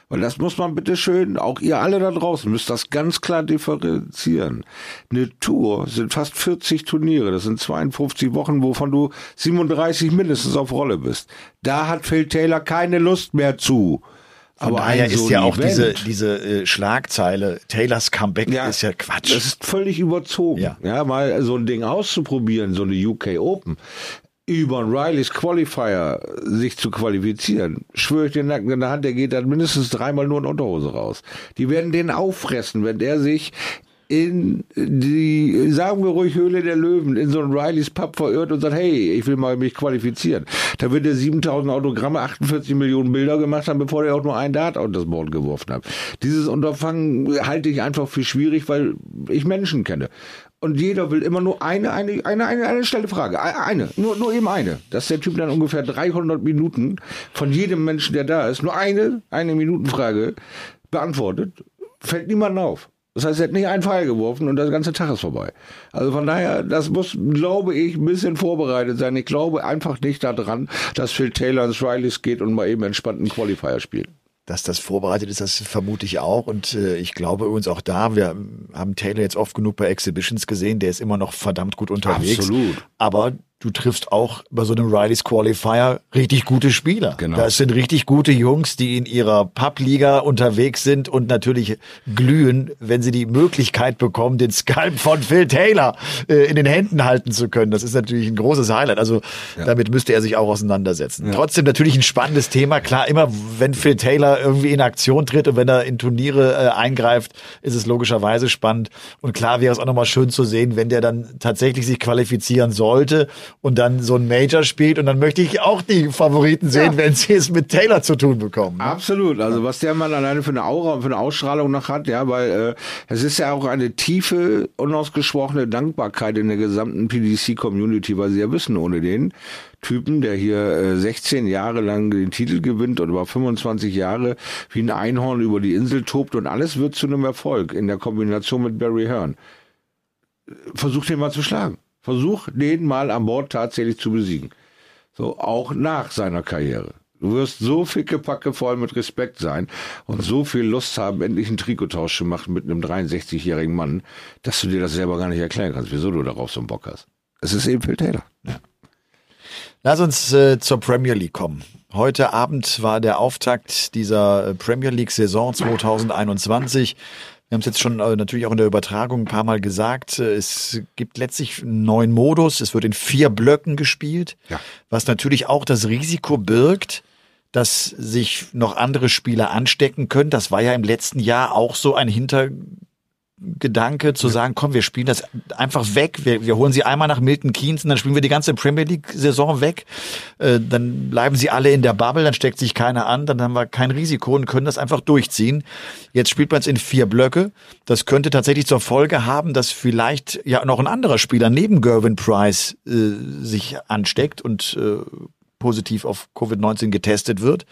Weil das muss man bitte schön, auch ihr alle da draußen, müsst das ganz klar differenzieren. Eine Tour sind fast vierzig Turniere, das sind zweiundfünfzig Wochen, wovon du siebenunddreißig mindestens auf Rolle bist. Da hat Phil Taylor keine Lust mehr zu. Von aber daher ist so ja auch Event. diese diese äh, Schlagzeile, Taylors Comeback, ja, ist ja Quatsch. Das ist völlig überzogen, ja. ja, mal so ein Ding auszuprobieren, so eine U K Open. über einen Riley's Qualifier sich zu qualifizieren, schwöre ich den Nacken in der Hand, der geht dann mindestens dreimal nur in Unterhose raus. Die werden den auffressen, wenn der sich in die, sagen wir ruhig, Höhle der Löwen, in so einen Riley's Pub verirrt und sagt, hey, ich will mal mich qualifizieren. Da wird er siebentausend Autogramme, achtundvierzig Millionen Bilder gemacht haben, bevor er auch nur ein Dart auf das Board geworfen hat. Dieses Unterfangen halte ich einfach für schwierig, weil ich Menschen kenne. Und jeder will immer nur eine, eine, eine, eine, eine schnelle Frage. Eine, nur, nur eben eine. Dass der Typ dann ungefähr dreihundert Minuten von jedem Menschen, der da ist, nur eine, eine Minutenfrage beantwortet, fällt niemandem auf. Das heißt, er hat nicht einen Pfeil geworfen und das ganze Tag ist vorbei. Also von daher, das muss, glaube ich, ein bisschen vorbereitet sein. Ich glaube einfach nicht daran, dass Phil Taylor ins Riley's geht und mal eben entspannten Qualifier spielt. Dass das vorbereitet ist, das vermute ich auch. Und äh, ich glaube übrigens auch da, wir haben Taylor jetzt oft genug bei Exhibitions gesehen, der ist immer noch verdammt gut unterwegs. Absolut. Aber du triffst auch bei so einem Riley's Qualifier richtig gute Spieler. Genau. Das sind richtig gute Jungs, die in ihrer Publiga unterwegs sind und natürlich glühen, wenn sie die Möglichkeit bekommen, den Skalp von Phil Taylor äh, in den Händen halten zu können. Das ist natürlich ein großes Highlight. Also ja, damit müsste er sich auch auseinandersetzen. Ja. Trotzdem natürlich ein spannendes Thema. Klar, immer wenn Phil Taylor irgendwie in Aktion tritt und wenn er in Turniere äh, eingreift, ist es logischerweise spannend. Und klar wäre es auch nochmal schön zu sehen, wenn der dann tatsächlich sich qualifizieren sollte und dann so ein Major spielt, und dann möchte ich auch die Favoriten sehen, ja, wenn sie es mit Taylor zu tun bekommen. Ne? Absolut, also was der Mann alleine für eine Aura und für eine Ausstrahlung noch hat, ja, weil äh, es ist ja auch eine tiefe, unausgesprochene Dankbarkeit in der gesamten P D C-Community, weil sie ja wissen, ohne den Typen, der hier äh, sechzehn Jahre lang den Titel gewinnt und über fünfundzwanzig Jahre wie ein Einhorn über die Insel tobt, und alles wird zu einem Erfolg in der Kombination mit Barry Hearn. Versucht den mal zu schlagen. Versuch, den mal an Bord tatsächlich zu besiegen. So, auch nach seiner Karriere. Du wirst so fickepacke voll mit Respekt sein und so viel Lust haben, endlich einen Trikottausch zu machen mit einem dreiundsechzigjährigen Mann, dass du dir das selber gar nicht erklären kannst, wieso du darauf so einen Bock hast. Es ist eben Phil Taylor. Ja. Lass uns äh, zur Premier League kommen. Heute Abend war der Auftakt dieser Premier League-Saison zwanzig einundzwanzig. Wir haben es jetzt schon äh, natürlich auch in der Übertragung ein paar Mal gesagt. Äh, es gibt letztlich einen neuen Modus. Es wird in vier Blöcken gespielt, ja, was natürlich auch das Risiko birgt, dass sich noch andere Spieler anstecken können. Das war ja im letzten Jahr auch so ein Hintergedanke, zu ja, sagen, komm, wir spielen das einfach weg. Wir, wir holen sie einmal nach Milton Keynes und dann spielen wir die ganze Premier League-Saison weg. Äh, dann bleiben sie alle in der Bubble, dann steckt sich keiner an, dann haben wir kein Risiko und können das einfach durchziehen. Jetzt spielt man es in vier Blöcke. Das könnte tatsächlich zur Folge haben, dass vielleicht ja noch ein anderer Spieler neben Gerwin Price äh, sich ansteckt und äh, positiv auf Covid neunzehn getestet wird.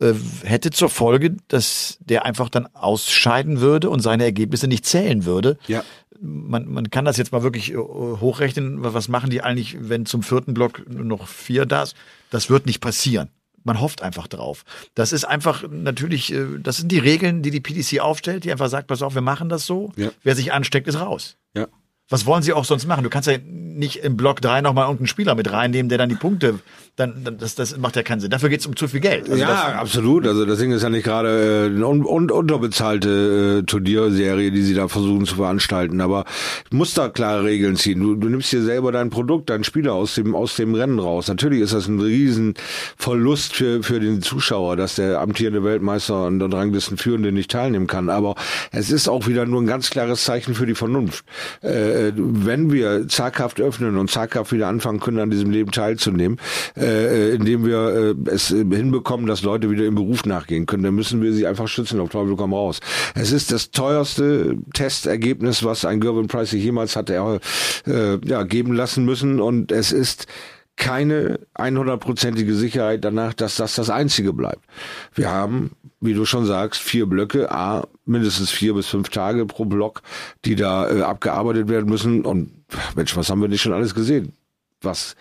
Äh, hätte zur Folge, dass der einfach dann ausscheiden würde und seine Ergebnisse nicht zählen würde. Ja. Man, man kann das jetzt mal wirklich hochrechnen. Was machen die eigentlich, wenn zum vierten Block noch vier da ist? Das wird nicht passieren. Man hofft einfach drauf. Das ist einfach natürlich, das sind die Regeln, die die P D C aufstellt, die einfach sagt, pass auf, wir machen das so. Ja. Wer sich ansteckt, ist raus. Ja. Was wollen sie auch sonst machen? Du kannst ja nicht im Block drei nochmal irgendeinen Spieler mit reinnehmen, der dann die Punkte, dann, dann das, das macht ja keinen Sinn. Dafür geht es um zu viel Geld. Also ja, das, absolut. Also das Ding ist ja nicht gerade äh, eine un- un- unterbezahlte äh, Turnierserie, die sie da versuchen zu veranstalten. Aber du musst da klare Regeln ziehen. Du, du nimmst dir selber dein Produkt, deinen Spieler aus dem aus dem Rennen raus. Natürlich ist das ein Riesenverlust für für den Zuschauer, dass der amtierende Weltmeister und der Ranglistenführende nicht teilnehmen kann. Aber es ist auch wieder nur ein ganz klares Zeichen für die Vernunft. Äh, Wenn wir zaghaft öffnen und zaghaft wieder anfangen können, an diesem Leben teilzunehmen, äh, indem wir äh, es hinbekommen, dass Leute wieder im Beruf nachgehen können, dann müssen wir sie einfach schützen, auf Teufel komm raus. Es ist das teuerste Testergebnis, was ein Gerwin Price sich jemals hat er, äh, ja, geben lassen müssen, und es ist keine hundertprozentige Sicherheit danach, dass das das Einzige bleibt. Wir haben, wie du schon sagst, vier Blöcke, a mindestens vier bis fünf Tage pro Block, die da äh, abgearbeitet werden müssen. Und Mensch, was haben wir nicht schon alles gesehen? Was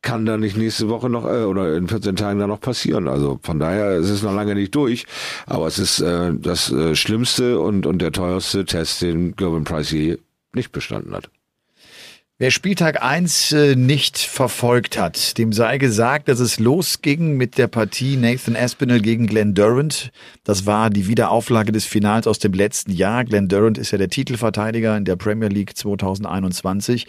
kann da nicht nächste Woche noch äh, oder in vierzehn Tagen da noch passieren? Also von daher, es ist noch lange nicht durch, aber es ist äh, das äh, schlimmste und und der teuerste Test, den Gerwin Price je nicht bestanden hat. Wer Spieltag eins äh, nicht verfolgt hat, dem sei gesagt, dass es losging mit der Partie Nathan Aspinall gegen Glen Durrant. Das war die Wiederauflage des Finals aus dem letzten Jahr. Glen Durrant ist ja der Titelverteidiger in der Premier League zwanzig einundzwanzig.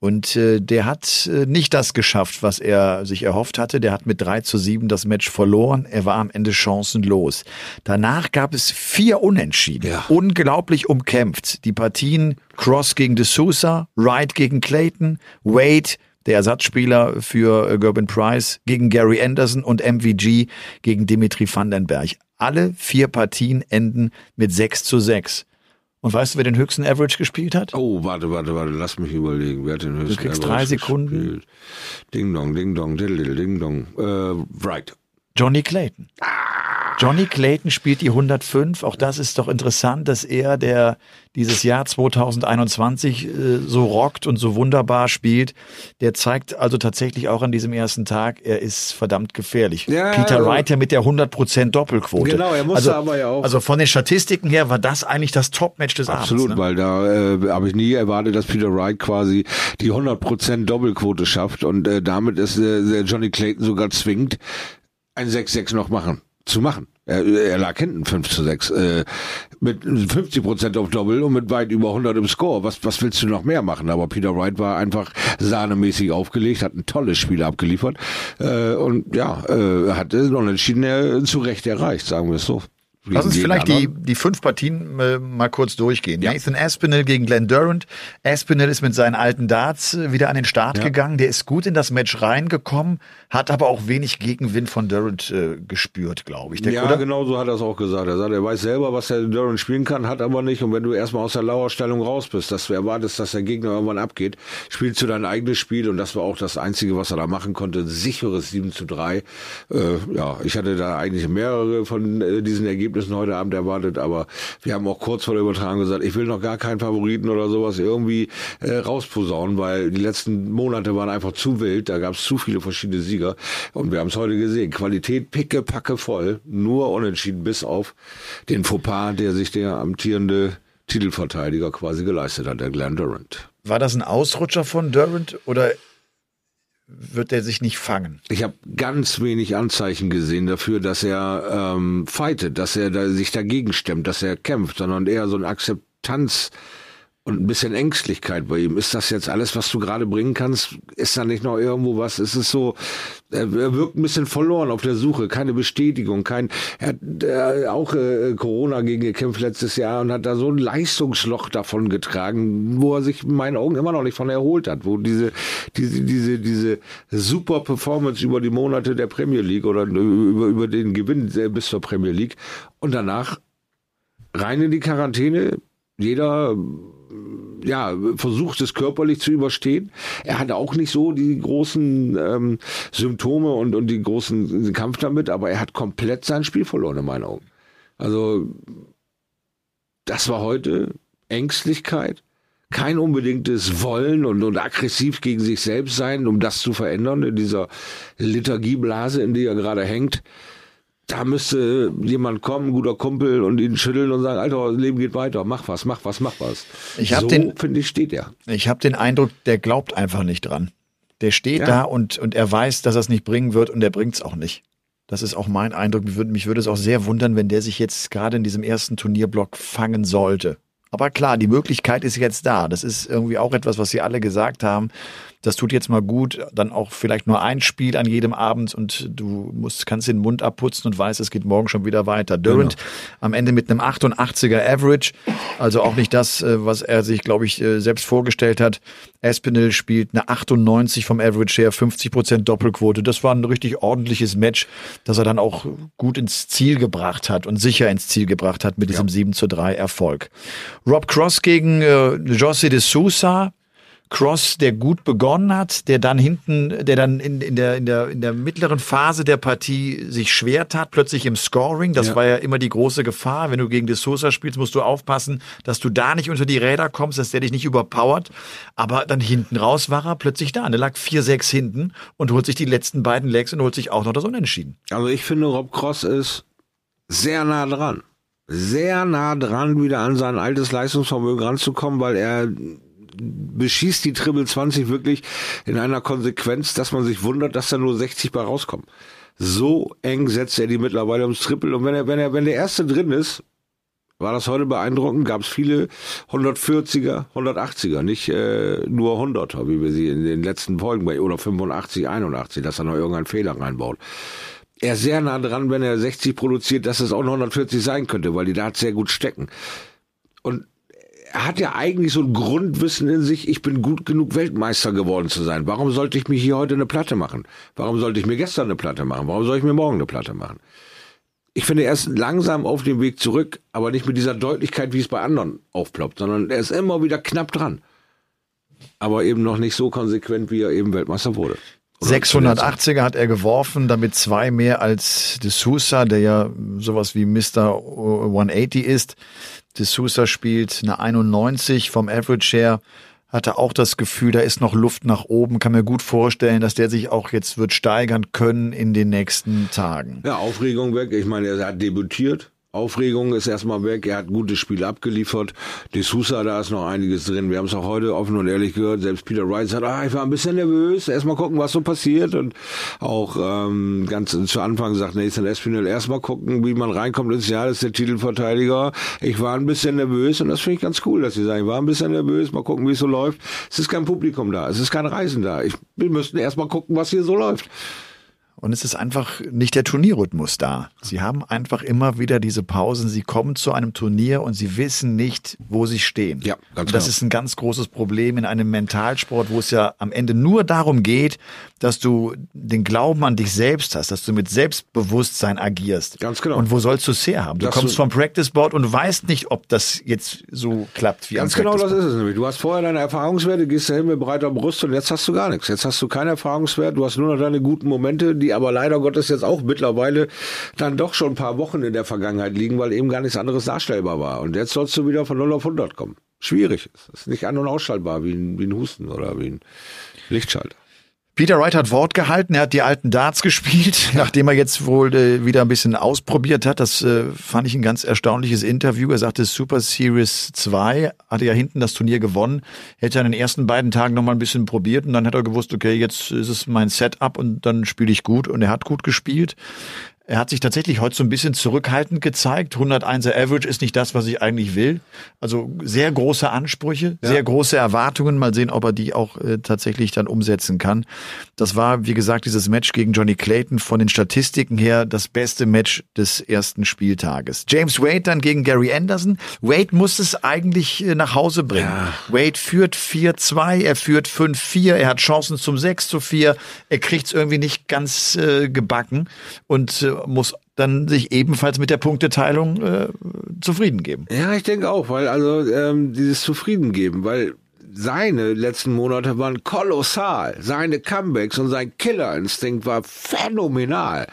Und äh, der hat äh, nicht das geschafft, was er sich erhofft hatte. Der hat mit drei zu sieben das Match verloren. Er war am Ende chancenlos. Danach gab es vier Unentschieden. Ja. Unglaublich umkämpft. Die Partien Cross gegen de Sousa, Wright gegen Clayton, Wade, der Ersatzspieler für äh, Gerwin Price, gegen Gary Anderson und M V G gegen Dimitri Van den Bergh. Alle vier Partien enden mit sechs zu sechs. Und weißt du, wer den höchsten Average gespielt hat? Oh, warte, warte, warte, lass mich überlegen. Wer hat den höchsten Average gespielt? Du kriegst drei Sekunden. Ding dong, ding dong, diddle, ding dong. Äh, Wright. Jonny Clayton. Ah. Jonny Clayton spielt die hundertfünf. Auch das ist doch interessant, dass er, der dieses Jahr zwanzig einundzwanzig äh, so rockt und so wunderbar spielt, der zeigt also tatsächlich auch an diesem ersten Tag, er ist verdammt gefährlich. Ja, Peter Wright ja mit der hundert Prozent Doppelquote. Genau, er musste also, aber ja auch. Also von den Statistiken her war das eigentlich das Top-Match des Absolut, Abends. Absolut, ne? Weil da äh, habe ich nie erwartet, dass Peter Wright quasi die hundert Prozent Doppelquote schafft und äh, damit ist äh, Jonny Clayton sogar zwingt, ein sechs sechs noch machen. zu machen. Er, er lag hinten fünf zu sechs. Äh, mit fünfzig Prozent auf Doppel und mit weit über hundert im Score. Was, was willst du noch mehr machen? Aber Peter Wright war einfach sahnemäßig aufgelegt, hat ein tolles Spiel abgeliefert äh, und ja, äh, hat es unentschieden äh, zu Recht erreicht, sagen wir es so. Lass uns vielleicht die, die fünf Partien äh, mal kurz durchgehen. Ja. Nathan Aspinall gegen Glen Durrant. Aspinall ist mit seinen alten Darts wieder an den Start ja. gegangen. Der ist gut in das Match reingekommen, hat aber auch wenig Gegenwind von Durrant äh, gespürt, glaube ich. Der, ja, oder? Genau so hat er es auch gesagt. Er sagt, er weiß selber, was der Durrant spielen kann, hat aber nicht. Und wenn du erstmal aus der Lauerstellung raus bist, dass du erwartest, dass der Gegner irgendwann abgeht, spielst du dein eigenes Spiel. Und das war auch das Einzige, was er da machen konnte. Ein sicheres sieben zu drei. Äh, ja, ich hatte da eigentlich mehrere von äh, diesen Ergebnissen heute Abend erwartet, aber wir haben auch kurz vor der Übertragung gesagt, ich will noch gar keinen Favoriten oder sowas irgendwie äh, rausposaunen, weil die letzten Monate waren einfach zu wild, da gab es zu viele verschiedene Sieger und wir haben es heute gesehen. Qualität pickepacke voll, nur unentschieden bis auf den Fauxpas, der sich der amtierende Titelverteidiger quasi geleistet hat, der Glen Durrant. War das ein Ausrutscher von Durrant oder wird er sich nicht fangen? Ich habe ganz wenig Anzeichen gesehen dafür, dass er ähm, fightet, dass er da sich dagegen stemmt, dass er kämpft, sondern eher so eine Akzeptanz und ein bisschen Ängstlichkeit bei ihm. Ist das jetzt alles, was du gerade bringen kannst? Ist da nicht noch irgendwo was? Es ist so, er wirkt ein bisschen verloren auf der Suche. Keine Bestätigung, kein, er hat äh, auch äh, Corona gegen gekämpft letztes Jahr und hat da so ein Leistungsloch davon getragen, wo er sich in meinen Augen immer noch nicht von erholt hat. Wo diese, diese, diese, diese super Performance über die Monate der Premier League oder über, über den Gewinn bis zur Premier League und danach rein in die Quarantäne. Jeder, ja, versucht es körperlich zu überstehen. Er hatte auch nicht so die großen ähm, Symptome und, und die großen Kampf damit, aber er hat komplett sein Spiel verloren in meinen Augen. Also das war heute Ängstlichkeit, kein unbedingtes Wollen und, und aggressiv gegen sich selbst sein, um das zu verändern in dieser Liturgieblase, in die er gerade hängt. Da müsste jemand kommen, ein guter Kumpel, und ihn schütteln und sagen, Alter, das Leben geht weiter, mach was, mach was, mach was. Ich hab so, finde ich, steht er. Ich habe den Eindruck, der glaubt einfach nicht dran. Der steht ja. da und, und er weiß, dass er es nicht bringen wird und er bringt es auch nicht. Das ist auch mein Eindruck. Mich würde, mich würde es auch sehr wundern, wenn der sich jetzt gerade in diesem ersten Turnierblock fangen sollte. Aber klar, die Möglichkeit ist jetzt da. Das ist irgendwie auch etwas, was Sie alle gesagt haben. Das tut jetzt mal gut. Dann auch vielleicht nur ein Spiel an jedem Abend und du musst, kannst den Mund abputzen und weißt, es geht morgen schon wieder weiter. Durrant genau. am Ende mit einem achtundachtziger Average. Also auch nicht das, was er sich, glaube ich, selbst vorgestellt hat. Aspinall spielt eine achtundneunzig vom Average her, fünfzig Prozent Doppelquote. Das war ein richtig ordentliches Match, das er dann auch gut ins Ziel gebracht hat und sicher ins Ziel gebracht hat mit ja. diesem sieben zu drei Erfolg. Rob Cross gegen äh, José de Sousa. Cross, der gut begonnen hat, der dann hinten, der dann in, in der in der in der mittleren Phase der Partie sich schwer tat, plötzlich im Scoring. Das ja. war ja immer die große Gefahr. Wenn du gegen de Sousa spielst, musst du aufpassen, dass du da nicht unter die Räder kommst, dass der dich nicht überpowert. Aber dann hinten raus war er plötzlich da. Der lag vier sechs hinten und holt sich die letzten beiden Legs und holt sich auch noch das Unentschieden. Also ich finde, Rob Cross ist sehr nah dran. Sehr nah dran, wieder an sein altes Leistungsvermögen ranzukommen, weil er beschießt die Triple zwanzig wirklich in einer Konsequenz, dass man sich wundert, dass da nur sechzig bei rauskommen. So eng setzt er die mittlerweile ums Triple. Und wenn er, wenn er, wenn der erste drin ist, war das heute beeindruckend, gab es viele hundertvierziger, hundertachtziger, nicht äh, nur hunderter, wie wir sie in den letzten Folgen bei, oder fünfundachtzig, einundachtzig, dass er noch irgendeinen Fehler reinbaut. Er ist sehr nah dran, wenn er sechzig produziert, dass es auch noch hundertvierzig sein könnte, weil die Darts sehr gut stecken. Und er hat ja eigentlich so ein Grundwissen in sich, ich bin gut genug Weltmeister geworden zu sein. Warum sollte ich mir hier heute eine Platte machen? Warum sollte ich mir gestern eine Platte machen? Warum soll ich mir morgen eine Platte machen? Ich finde, er ist langsam auf dem Weg zurück, aber nicht mit dieser Deutlichkeit, wie es bei anderen aufploppt, sondern er ist immer wieder knapp dran. Aber eben noch nicht so konsequent, wie er eben Weltmeister wurde. Oder sechshundertachtziger hat er geworfen, damit zwei mehr als de Sousa, der ja sowas wie Mister hundertachtzig ist. De Sousa spielt eine einundneunzig vom Average her, hatte auch das Gefühl, da ist noch Luft nach oben. Kann mir gut vorstellen, dass der sich auch jetzt wird steigern können in den nächsten Tagen. Ja, Aufregung weg. Ich meine, er hat debütiert. Aufregung ist erstmal weg. Er hat ein gutes Spiel abgeliefert. De Sousa, da ist noch einiges drin. Wir haben es auch heute offen und ehrlich gehört. Selbst Peter Wright sagt, ah, ich war ein bisschen nervös. Erstmal gucken, was so passiert. Und auch ähm, ganz zu Anfang sagt Nathan Aspinall, erstmal gucken, wie man reinkommt ins Jahr. Das ist der Titelverteidiger. Ich war ein bisschen nervös. Und das finde ich ganz cool, dass sie sagen, ich war ein bisschen nervös. Mal gucken, wie es so läuft. Es ist kein Publikum da. Es ist kein Reisen da. Ich, wir müssten erstmal gucken, was hier so läuft. Und es ist einfach nicht der Turnierrhythmus da. Sie haben einfach immer wieder diese Pausen. Sie kommen zu einem Turnier und sie wissen nicht, wo sie stehen. Ja, ganz und das genau. ist ein ganz großes Problem in einem Mentalsport, wo es ja am Ende nur darum geht, dass du den Glauben an dich selbst hast, dass du mit Selbstbewusstsein agierst. Ganz genau. Und wo sollst du es herhaben? Du das kommst du vom Practice Board und weißt nicht, ob das jetzt so klappt wie ganz am genau Practice Board. Das ist es nämlich. Du hast vorher deine Erfahrungswerte, gehst dahin mit breiter Brust und jetzt hast du gar nichts. Jetzt hast du keinen Erfahrungswert, du hast nur noch deine guten Momente, die aber leider Gottes jetzt auch mittlerweile dann doch schon ein paar Wochen in der Vergangenheit liegen, weil eben gar nichts anderes darstellbar war. Und jetzt sollst du wieder von null auf hundert kommen. Schwierig. Es ist nicht an- und ausschaltbar wie ein, wie ein Husten oder wie ein Lichtschalter. Peter Wright hat Wort gehalten, er hat die alten Darts gespielt, ja. nachdem er jetzt wohl äh, wieder ein bisschen ausprobiert hat. Das äh, fand ich ein ganz erstaunliches Interview. Er sagte, Super Series zwei, hatte ja hinten das Turnier gewonnen, hätte an den ersten beiden Tagen nochmal ein bisschen probiert und dann hat er gewusst, okay, jetzt ist es mein Setup und dann spiele ich gut und er hat gut gespielt. Er hat sich tatsächlich heute so ein bisschen zurückhaltend gezeigt. hunderteinser Average ist nicht das, was ich eigentlich will. Also sehr große Ansprüche, ja. sehr große Erwartungen. Mal sehen, ob er die auch äh, tatsächlich dann umsetzen kann. Das war, wie gesagt, dieses Match gegen Jonny Clayton von den Statistiken her das beste Match des ersten Spieltages. James Wade dann gegen Gary Anderson. Wade muss es eigentlich äh, nach Hause bringen. Ja. Wade führt vier zwei, er führt fünf vier, er hat Chancen zum sechs zu vier. Er kriegt es irgendwie nicht ganz äh, gebacken und äh, muss dann sich ebenfalls mit der Punkteteilung äh, zufrieden geben. Ja, ich denke auch, weil also ähm, dieses Zufrieden geben, weil seine letzten Monate waren kolossal. Seine Comebacks und sein Killerinstinkt war phänomenal.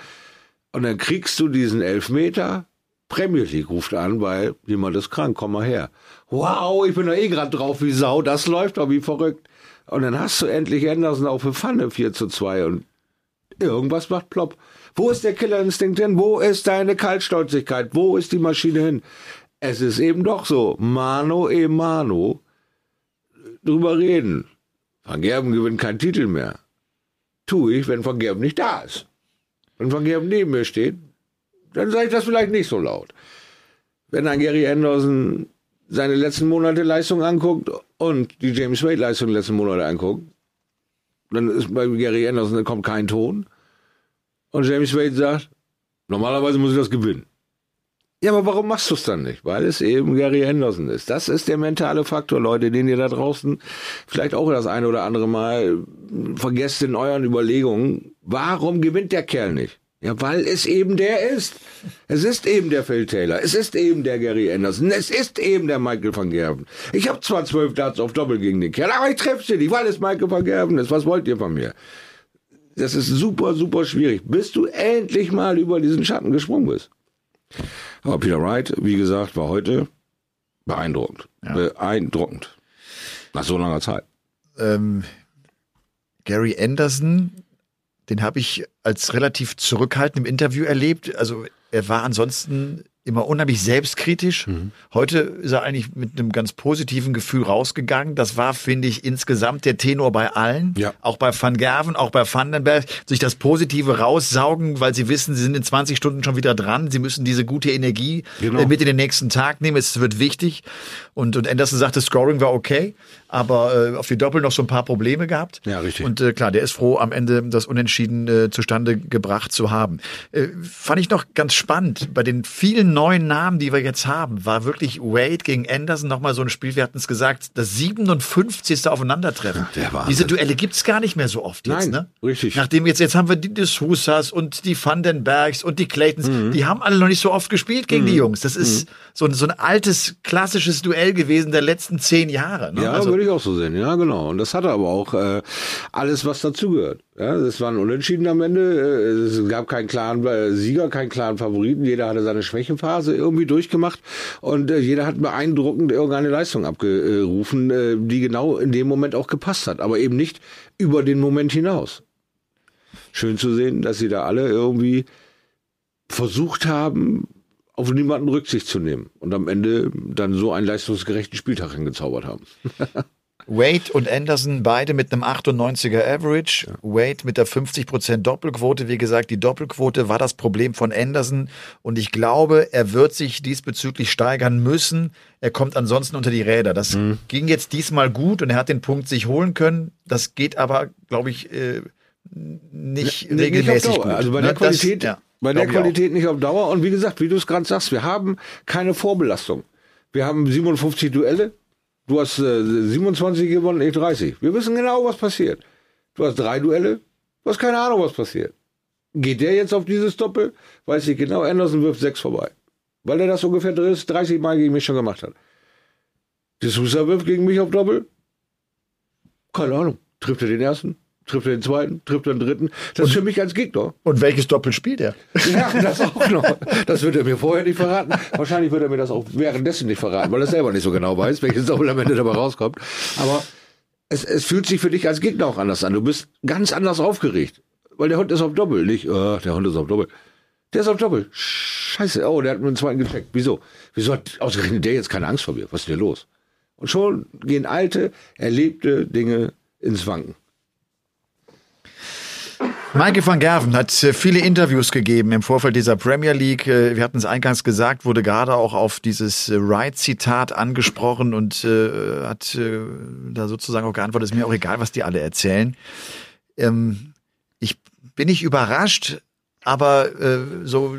Und dann kriegst du diesen Elfmeter, Premier League ruft an, weil jemand ist krank, komm mal her. Wow, ich bin da eh gerade drauf wie Sau, das läuft doch wie verrückt. Und dann hast du endlich Anderson auf der Pfanne vier zu zwei und irgendwas macht plopp. Wo ist der Killerinstinkt hin? Wo ist deine Kaltstolzigkeit? Wo ist die Maschine hin? Es ist eben doch so. Mano e Mano. Drüber reden. Van Gerwen gewinnt keinen Titel mehr. Tu ich, wenn Van Gerwen nicht da ist. Wenn Van Gerwen neben mir steht, dann sage ich das vielleicht nicht so laut. Wenn ein Gary Anderson seine letzten Monate Leistung anguckt und die James Wade Leistung der letzten Monate anguckt, dann ist bei Gary Anderson, dann kommt kein Ton. Und James Wade sagt, normalerweise muss ich das gewinnen. Ja, aber warum machst du es dann nicht? Weil es eben Gary Anderson ist. Das ist der mentale Faktor, Leute, den ihr da draußen vielleicht auch das eine oder andere Mal vergesst in euren Überlegungen. Warum gewinnt der Kerl nicht? Ja, weil es eben der ist. Es ist eben der Phil Taylor. Es ist eben der Gary Anderson. Es ist eben der Michael van Gerwen. Ich habe zwar zwölf Darts auf Doppel gegen den Kerl, aber ich treffe sie nicht, weil es Michael van Gerwen ist. Was wollt ihr von mir? Das ist super, super schwierig, bis du endlich mal über diesen Schatten gesprungen bist. Aber Peter Wright, wie gesagt, war heute beeindruckend. Ja. Beeindruckend. Nach so langer Zeit. Ähm, Gary Anderson, den habe ich als relativ zurückhaltend im Interview erlebt. Also er war ansonsten immer unheimlich selbstkritisch. Mhm. Heute ist er eigentlich mit einem ganz positiven Gefühl rausgegangen. Das war, finde ich, insgesamt der Tenor bei allen. Ja. Auch bei Van Gerwen, auch bei Van den Bergh. Sich das Positive raussaugen, weil sie wissen, sie sind in zwanzig Stunden schon wieder dran. Sie müssen diese gute Energie genau. mit in den nächsten Tag nehmen. Es wird wichtig. Und, und Anderson sagte, Scoring war okay, aber äh, auf die Doppel noch so ein paar Probleme gehabt. Ja, richtig. Und äh, klar, der ist froh, am Ende das Unentschieden äh, zustande gebracht zu haben. Äh, fand ich noch ganz spannend, bei den vielen neuen Namen, die wir jetzt haben, war wirklich Wade gegen Anderson nochmal so ein Spiel, wir hatten es gesagt, das siebenundfünfzigste Aufeinandertreffen. Ja, diese Duelle gibt es gar nicht mehr so oft. Nein, jetzt, ne? Richtig. Nachdem jetzt, jetzt haben wir die de Sousas und die Van den Berghs und die Claytons, mhm. die haben alle noch nicht so oft gespielt gegen mhm. die Jungs. Das ist mhm. so, ein, so ein altes, klassisches Duell gewesen der letzten zehn Jahre. Ne? Ja, also, würde ich auch so sehen. Ja, genau. Und das hatte aber auch äh, alles, was dazugehört. Ja, das war ein Unentschieden am Ende. Es gab keinen klaren Sieger, keinen klaren Favoriten. Jeder hatte seine Schwächenphase irgendwie durchgemacht und äh, jeder hat beeindruckend irgendeine Leistung abgerufen, äh, die genau in dem Moment auch gepasst hat, aber eben nicht über den Moment hinaus. Schön zu sehen, dass sie da alle irgendwie versucht haben, auf niemanden Rücksicht zu nehmen und am Ende dann so einen leistungsgerechten Spieltag hingezaubert haben. Wade und Anderson beide mit einem achtundneunziger Average, Wade mit der fünfzig Prozent Doppelquote. Wie gesagt, die Doppelquote war das Problem von Anderson und ich glaube, er wird sich diesbezüglich steigern müssen. Er kommt ansonsten unter die Räder. Das mhm. ging jetzt diesmal gut und er hat den Punkt sich holen können. Das geht aber, glaube ich, äh, nicht ne, regelmäßig nicht gut. Also bei der ne? Qualität, das, ja, bei der Qualität nicht auf Dauer. Und wie gesagt, wie du es gerade sagst, wir haben keine Vorbelastung. Wir haben siebenundfünfzig Duelle. Du hast äh, siebenundzwanzig gewonnen, ich dreißig. Wir wissen genau, was passiert. Du hast drei Duelle, du hast keine Ahnung, was passiert. Geht der jetzt auf dieses Doppel? Weiß ich genau, Anderson wirft sechs vorbei. Weil er das ungefähr dreißig Mal gegen mich schon gemacht hat. De Sousa wirft gegen mich auf Doppel? Keine Ahnung. Trifft er den ersten? Trifft er den zweiten, trifft er den dritten. Das und, ist für mich als Gegner. Und welches Doppel spielt er? Ja, das auch noch. Das wird er mir vorher nicht verraten. Wahrscheinlich wird er mir das auch währenddessen nicht verraten, weil er selber nicht so genau weiß, welches Doppel am Ende dabei rauskommt. Aber es, es fühlt sich für dich als Gegner auch anders an. Du bist ganz anders aufgeregt. Weil der Hund ist auf Doppel, nicht, oh, der Hund ist auf Doppel. Der ist auf Doppel. Scheiße, oh, der hat nur einen zweiten gecheckt. Wieso? Wieso hat ausgerechnet der jetzt keine Angst vor mir? Was ist denn los? Und schon gehen alte, erlebte Dinge ins Wanken. Michael van Gerwen hat viele Interviews gegeben im Vorfeld dieser Premier League. Wir hatten es eingangs gesagt, wurde gerade auch auf dieses Wright-Zitat angesprochen und äh, hat äh, da sozusagen auch geantwortet, ist mir auch egal, was die alle erzählen. Ähm, ich bin nicht überrascht, aber äh, so...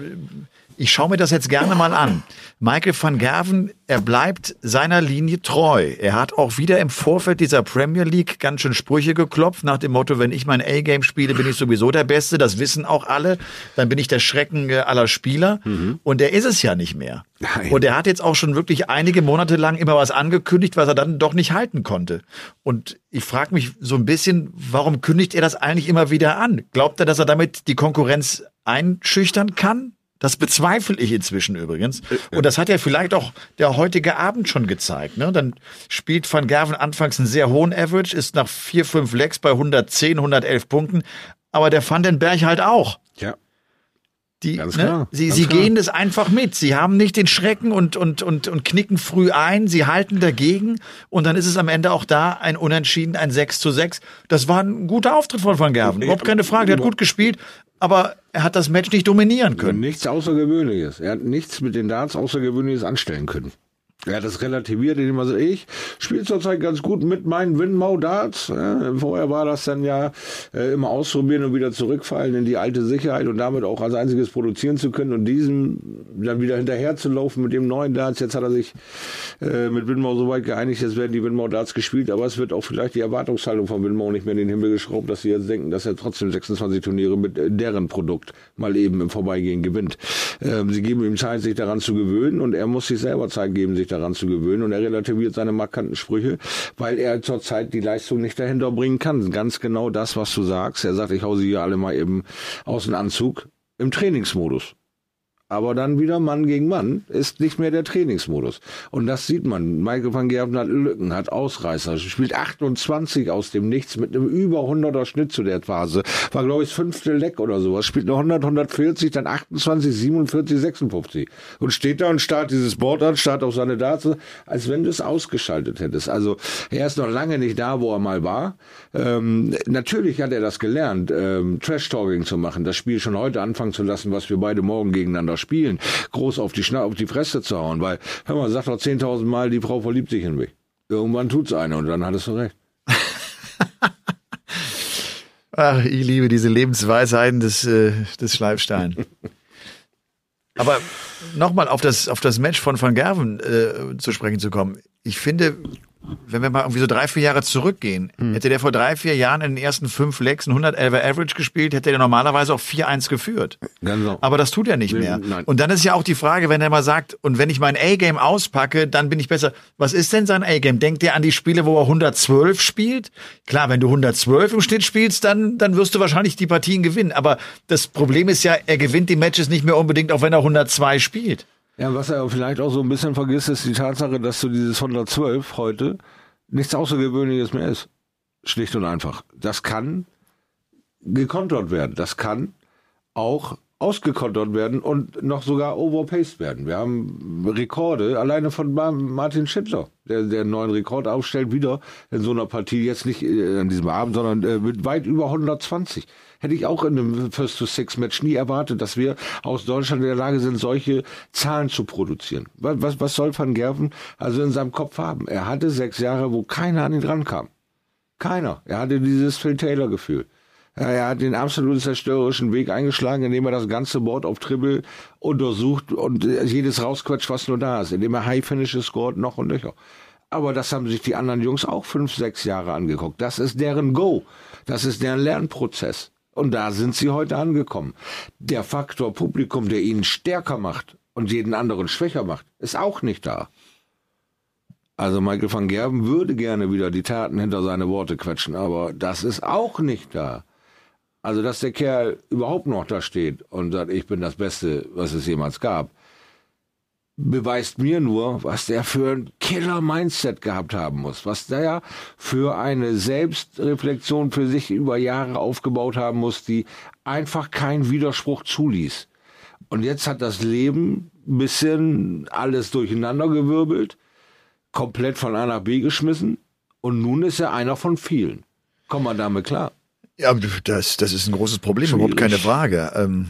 Ich schaue mir das jetzt gerne mal an. Michael van Gerwen, er bleibt seiner Linie treu. Er hat auch wieder im Vorfeld dieser Premier League ganz schön Sprüche geklopft, nach dem Motto, wenn ich mein A-Game spiele, bin ich sowieso der Beste. Das wissen auch alle. Dann bin ich der Schrecken aller Spieler. Mhm. Und er ist es ja nicht mehr. Nein. Und er hat jetzt auch schon wirklich einige Monate lang immer was angekündigt, was er dann doch nicht halten konnte. Und ich frage mich so ein bisschen, warum kündigt er das eigentlich immer wieder an? Glaubt er, dass er damit die Konkurrenz einschüchtern kann? Das bezweifle ich inzwischen übrigens. Und das hat ja vielleicht auch der heutige Abend schon gezeigt. Ne? Dann spielt Van Gerwen anfangs einen sehr hohen Average, ist nach vier, fünf Legs bei hundertzehn, hundertelf Punkten. Aber der Van den Bergh halt auch. Ja. Die, ganz klar, ne? Sie, ganz sie klar. gehen das einfach mit. Sie haben nicht den Schrecken und, und, und, und knicken früh ein. Sie halten dagegen. Und dann ist es am Ende auch da ein Unentschieden, ein sechs zu sechs. Das war ein guter Auftritt von Van Gerwen. Überhaupt keine Frage. Der hat gut gespielt. Aber er hat das Match nicht dominieren können. Nichts Außergewöhnliches. Er hat nichts mit den Darts Außergewöhnliches anstellen können. Er hat das relativiert, indem er sagt, ich spiele zurzeit ganz gut mit meinen Winmau Darts. Vorher war das dann ja immer ausprobieren und wieder zurückfallen in die alte Sicherheit und damit auch als einziges produzieren zu können und diesem dann wieder hinterher zu laufen mit dem neuen Darts. Jetzt hat er sich mit Winmau soweit geeinigt, jetzt werden die Winmau Darts gespielt, aber es wird auch vielleicht die Erwartungshaltung von Winmau nicht mehr in den Himmel geschraubt, dass sie jetzt denken, dass er trotzdem sechsundzwanzig Turniere mit deren Produkt mal eben im Vorbeigehen gewinnt. Sie geben ihm Zeit, sich daran zu gewöhnen und er muss sich selber Zeit geben, sich daran zu gewöhnen und er relativiert seine markanten Sprüche, weil er zurzeit die Leistung nicht dahinter bringen kann. Ganz genau das, was du sagst. Er sagt, ich hau sie hier alle mal eben aus dem Anzug im Trainingsmodus. Aber dann wieder Mann gegen Mann ist nicht mehr der Trainingsmodus. Und das sieht man. Michael van Gerwen hat Lücken, hat Ausreißer, spielt achtundzwanzig aus dem Nichts mit einem über hunderter Schnitt zu der Phase. War, glaube ich, das fünfte Leck oder sowas. Spielt eine hundert, hundertvierzig, dann achtundzwanzig, siebenundvierzig, sechsundfünfzig. Und steht da und starrt dieses Board an, starrt auf seine Darts, als wenn du es ausgeschaltet hättest. Also er ist noch lange nicht da, wo er mal war. Ähm, natürlich hat er das gelernt, ähm, Trash-Talking zu machen, das Spiel schon heute anfangen zu lassen, was wir beide morgen gegeneinander spielen, groß auf die Schna- auf die Fresse zu hauen, weil, hör mal, sagt doch zehntausend Mal, die Frau verliebt sich in mich. Irgendwann tut's eine und dann hattest du recht. Ach, ich liebe diese Lebensweisheiten des, äh, des Schleifstein. Aber nochmal auf das, auf das Match von Van Gerwen äh, zu sprechen zu kommen. Ich finde, wenn wir mal irgendwie so drei, vier Jahre zurückgehen, hm. hätte der vor drei, vier Jahren in den ersten fünf Legs ein hundertelfer Average gespielt, hätte er normalerweise auch vier eins geführt. Genau. Aber das tut er nicht mehr. Nein. Und dann ist ja auch die Frage, wenn er mal sagt, und wenn ich mein A-Game auspacke, dann bin ich besser. Was ist denn sein A-Game? Denkt er an die Spiele, wo er hundertzwölf spielt? Klar, wenn du hundertzwölf im Schnitt spielst, dann, dann wirst du wahrscheinlich die Partien gewinnen. Aber das Problem ist ja, er gewinnt die Matches nicht mehr unbedingt, auch wenn er hundertzwei spielt. Ja, was er vielleicht auch so ein bisschen vergisst, ist die Tatsache, dass so dieses hundertzwölf heute nichts Außergewöhnliches mehr ist. Schlicht und einfach. Das kann gekontert werden. Das kann auch ausgekontert werden und noch sogar overpaced werden. Wir haben Rekorde, alleine von Martin Schindler, der, der einen neuen Rekord aufstellt, wieder in so einer Partie, jetzt nicht an diesem Abend, sondern mit weit über hundertzwanzig. Hätte ich auch in einem First-to-Six-Match nie erwartet, dass wir aus Deutschland in der Lage sind, solche Zahlen zu produzieren. Was, was soll Van Gerwen also in seinem Kopf haben? Er hatte sechs Jahre, wo keiner an ihn rankam. Keiner. Er hatte dieses Phil-Taylor-Gefühl. Er hat den absolut zerstörerischen Weg eingeschlagen, indem er das ganze Board auf Triple untersucht und jedes rausquetscht, was nur da ist, indem er High-Finishes scored, noch und nöcher. Aber das haben sich die anderen Jungs auch fünf, sechs Jahre angeguckt. Das ist deren Go. Das ist deren Lernprozess. Und da sind sie heute angekommen. Der Faktor Publikum, der ihnen stärker macht und jeden anderen schwächer macht, ist auch nicht da. Also Michael van Gerwen würde gerne wieder die Taten hinter seine Worte quetschen, aber das ist auch nicht da. Also dass der Kerl überhaupt noch da steht und sagt, ich bin das Beste, was es jemals gab, beweist mir nur, was der für ein Killer-Mindset gehabt haben muss, was der für eine Selbstreflexion für sich über Jahre aufgebaut haben muss, die einfach keinen Widerspruch zuließ. Und jetzt hat das Leben ein bisschen alles durcheinander gewirbelt, komplett von A nach B geschmissen und nun ist er einer von vielen. Kommt man damit klar? Ja, das, das ist ein großes Problem, schwierig. Überhaupt keine Frage. Ähm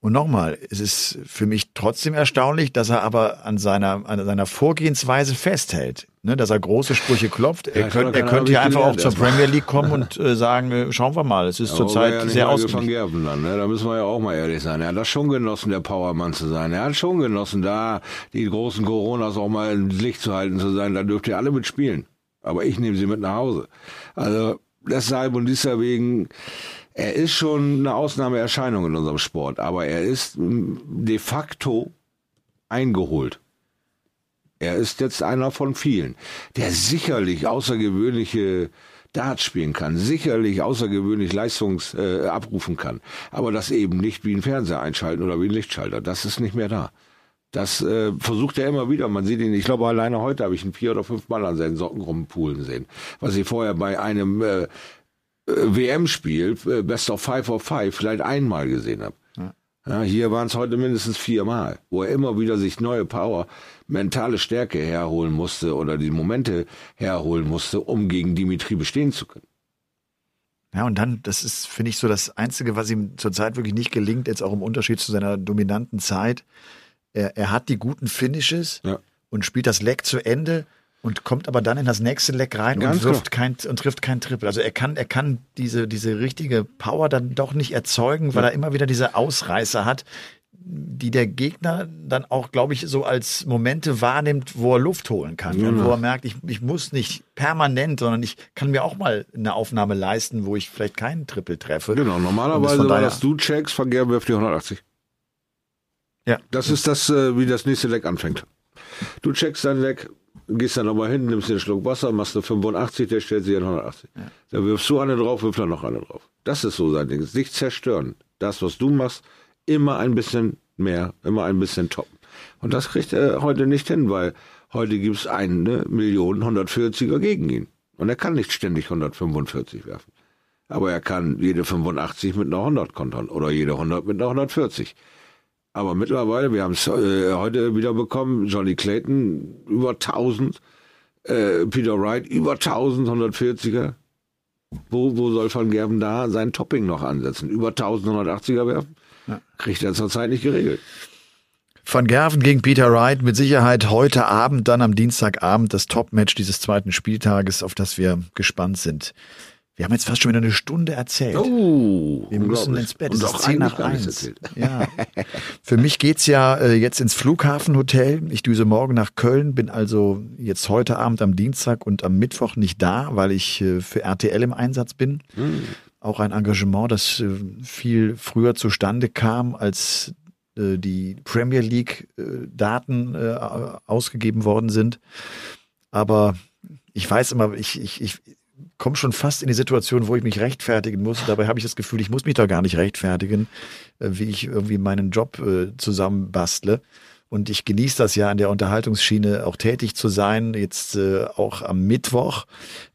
Und nochmal, es ist für mich trotzdem erstaunlich, dass er aber an seiner an seiner Vorgehensweise festhält, ne, dass er große Sprüche klopft. Ja, er könnte er könnte ja einfach auch zur Premier League kommen und äh, sagen, äh, schauen wir mal, es ist ja, zurzeit ja sehr ausgeglichen. Ne? Da müssen wir ja auch mal ehrlich sein. Er hat das schon genossen, der Powermann zu sein. Er hat schon genossen, da die großen Coronas auch mal im Licht zu halten zu sein. Da dürft ihr alle mitspielen. Aber ich nehme sie mit nach Hause. Also deshalb und deswegen. Er ist schon eine Ausnahmeerscheinung in unserem Sport, aber er ist de facto eingeholt. Er ist jetzt einer von vielen, der sicherlich außergewöhnliche Darts spielen kann, sicherlich außergewöhnlich Leistungs äh, abrufen kann, aber das eben nicht wie ein Fernseher einschalten oder wie ein Lichtschalter, das ist nicht mehr da. Das äh, versucht er immer wieder. Man sieht ihn, ich glaube, alleine heute habe ich ihn vier oder fünf Mal an seinen Socken rumpulen sehen, was ich vorher bei einem... Äh, W M-Spiel, Best of Five of Five, vielleicht einmal gesehen habe. Ja. Ja, hier waren es heute mindestens viermal, wo er immer wieder sich neue Power, mentale Stärke herholen musste oder die Momente herholen musste, um gegen Dimitri bestehen zu können. Ja, und dann, das ist, finde ich, so das Einzige, was ihm zurzeit wirklich nicht gelingt, jetzt auch im Unterschied zu seiner dominanten Zeit. Er, er hat die guten Finishes ja. und spielt das Leck zu Ende. Und kommt aber dann in das nächste Leck rein Ganz und wirft kein, und trifft kein Triple. Also er kann, er kann diese, diese richtige Power dann doch nicht erzeugen, weil ja. er immer wieder diese Ausreißer hat, die der Gegner dann auch, glaube ich, so als Momente wahrnimmt, wo er Luft holen kann. Ja. Und wo er merkt, ich, ich muss nicht permanent, sondern ich kann mir auch mal eine Aufnahme leisten, wo ich vielleicht keinen Triple treffe. Genau, normalerweise, weil das du checkst, Van Gerwen wirft die hundertachtzig. Ja. Das ist das, wie das nächste Leck anfängt. Du checkst dein Leck, gehst dann nochmal hin, nimmst den Schluck Wasser, machst eine fünfundachtzig, der stellt sich an hundertachtzig. Ja. Da wirfst du eine drauf, wirfst dann noch eine drauf. Das ist so sein Ding. Nicht zerstören. Das, was du machst, immer ein bisschen mehr, immer ein bisschen toppen. Und das kriegt er heute nicht hin, weil heute gibt es eine Million hundertvierziger gegen ihn. Und er kann nicht ständig hundertfünfundvierzig werfen. Aber er kann jede fünfundachtzig mit einer hundert kontern oder jede hundert mit einer hundertvierzig. Aber mittlerweile, wir haben es äh, heute wieder bekommen, Jonny Clayton über tausend, äh, Peter Wright über tausend hundertvierziger. Wo, wo soll Van Gerwen da sein Topping noch ansetzen? Über tausend hundertachtziger werfen? Ja. Kriegt er zurzeit nicht geregelt. Van Gerwen gegen Peter Wright, mit Sicherheit heute Abend, dann am Dienstagabend, das Top-Match dieses zweiten Spieltages, auf das wir gespannt sind. Wir haben jetzt fast schon wieder eine Stunde erzählt. Oh, wir müssen ins Bett. Es ist zehn nach eins. Ja. Für mich geht's ja äh, jetzt ins Flughafenhotel. Ich düse morgen nach Köln, bin also jetzt heute Abend am Dienstag und am Mittwoch nicht da, weil ich äh, für R T L im Einsatz bin. Hm. Auch ein Engagement, das äh, viel früher zustande kam, als äh, die Premier League äh, Daten äh, ausgegeben worden sind. Aber ich weiß immer, ich ich ich komme schon fast in die Situation, wo ich mich rechtfertigen muss. Dabei habe ich das Gefühl, ich muss mich da gar nicht rechtfertigen, wie ich irgendwie meinen Job äh, zusammenbastle. Und ich genieße das ja, an der Unterhaltungsschiene auch tätig zu sein. Jetzt äh, auch am Mittwoch,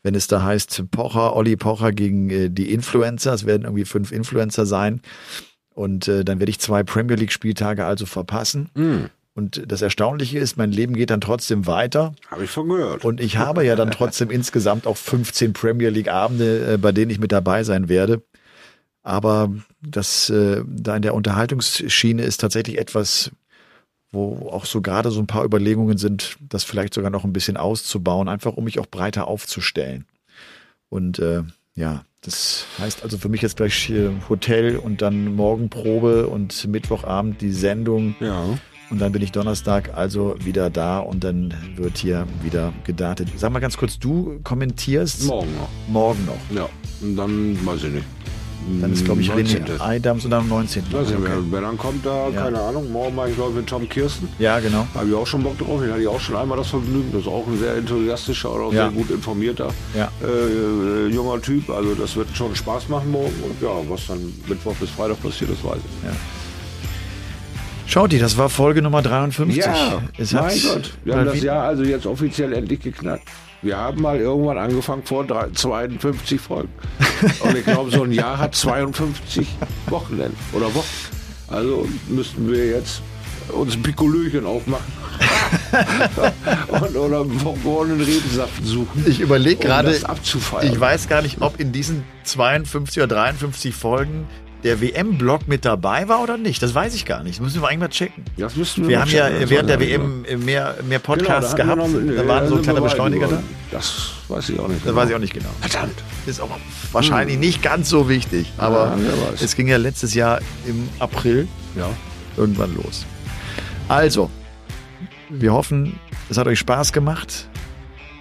wenn es da heißt, Pocher, Olli Pocher gegen äh, die Influencer. Es werden irgendwie fünf Influencer sein. Und äh, dann werde ich zwei Premier League Spieltage also verpassen. Mhm. Und das Erstaunliche ist, mein Leben geht dann trotzdem weiter. Habe ich schon gehört. Und ich habe ja dann trotzdem insgesamt auch fünfzehn Premier League Abende, bei denen ich mit dabei sein werde. Aber das da in der Unterhaltungsschiene ist tatsächlich etwas, wo auch so gerade so ein paar Überlegungen sind, das vielleicht sogar noch ein bisschen auszubauen, einfach um mich auch breiter aufzustellen. Und äh, ja, das heißt also für mich jetzt gleich Hotel und dann morgen Probe und Mittwochabend die Sendung. Ja. Und dann bin ich Donnerstag also wieder da und dann wird hier wieder gedartet. Sag mal ganz kurz, du kommentierst... Morgen noch. Morgen noch. Ja, und dann weiß ich nicht. Dann ist, glaube ich, René Adams und dann am neunzehnten Weiß ich nicht, wer dann kommt da, ja. Keine Ahnung. Morgen mache ich, glaube ich, mit Tom Kirsten. Ja, genau. Da habe ich auch schon Bock drauf. Den hatte ich auch schon einmal das Vergnügen. Das ist auch ein sehr enthusiastischer oder auch ja. sehr gut informierter ja. äh, junger Typ. Also das wird schon Spaß machen morgen. Und ja, was dann Mittwoch bis Freitag passiert, das weiß ich. Ja. Schaut ihr, das war Folge Nummer dreiundfünfzig. Ja, es mein Gott, wir haben das Jahr also jetzt offiziell endlich geknackt. Wir haben mal irgendwann angefangen vor zweiundfünfzig Folgen. Und ich glaube, so ein Jahr hat zweiundfünfzig Wochenenden oder Wochen. Also müssten wir jetzt uns ein Pikolöchen aufmachen. Und, oder einen Rebensaft suchen. Ich überlege gerade, um das abzufeiern. Ich weiß gar nicht, ob in diesen zweiundfünfzig oder dreiundfünfzig Folgen der W M-Block mit dabei war oder nicht, das weiß ich gar nicht. Das müssen wir eigentlich mal checken. Das müssen wir wir haben checken. Ja während der W M mehr, mehr Podcasts genau, da gehabt. Noch, nee, da waren ja, so ein kleiner Beschleuniger da. Das weiß ich auch nicht. Das genau. weiß ich auch nicht genau. Verdammt. Ist auch wahrscheinlich hm. nicht ganz so wichtig. Aber ja, es ging ja letztes Jahr im April ja. irgendwann los. Also, wir hoffen, es hat euch Spaß gemacht.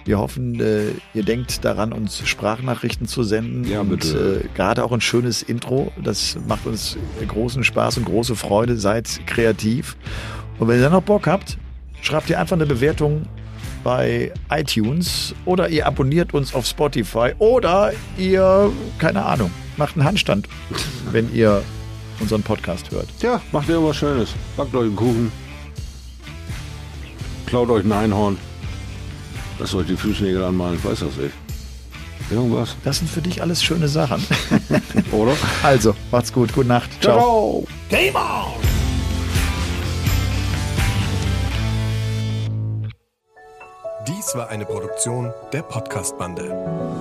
Wir hoffen, äh, ihr denkt daran, uns Sprachnachrichten zu senden. Ja, bitte. Und äh, gerade auch ein schönes Intro. Das macht uns großen Spaß und große Freude. Seid kreativ. Und wenn ihr dann noch Bock habt, schreibt ihr einfach eine Bewertung bei iTunes oder ihr abonniert uns auf Spotify oder ihr, keine Ahnung, macht einen Handstand, wenn ihr unseren Podcast hört. Ja, macht irgendwas Schönes. Backt euch einen Kuchen. Klaut euch ein Einhorn. Das soll ich die Füßnägel anmalen, ich weiß das nicht. Irgendwas. Das sind für dich alles schöne Sachen. Oder? Also, macht's gut, gute Nacht. Ciao. Ciao. Game On! Dies war eine Produktion der Podcast-Bande.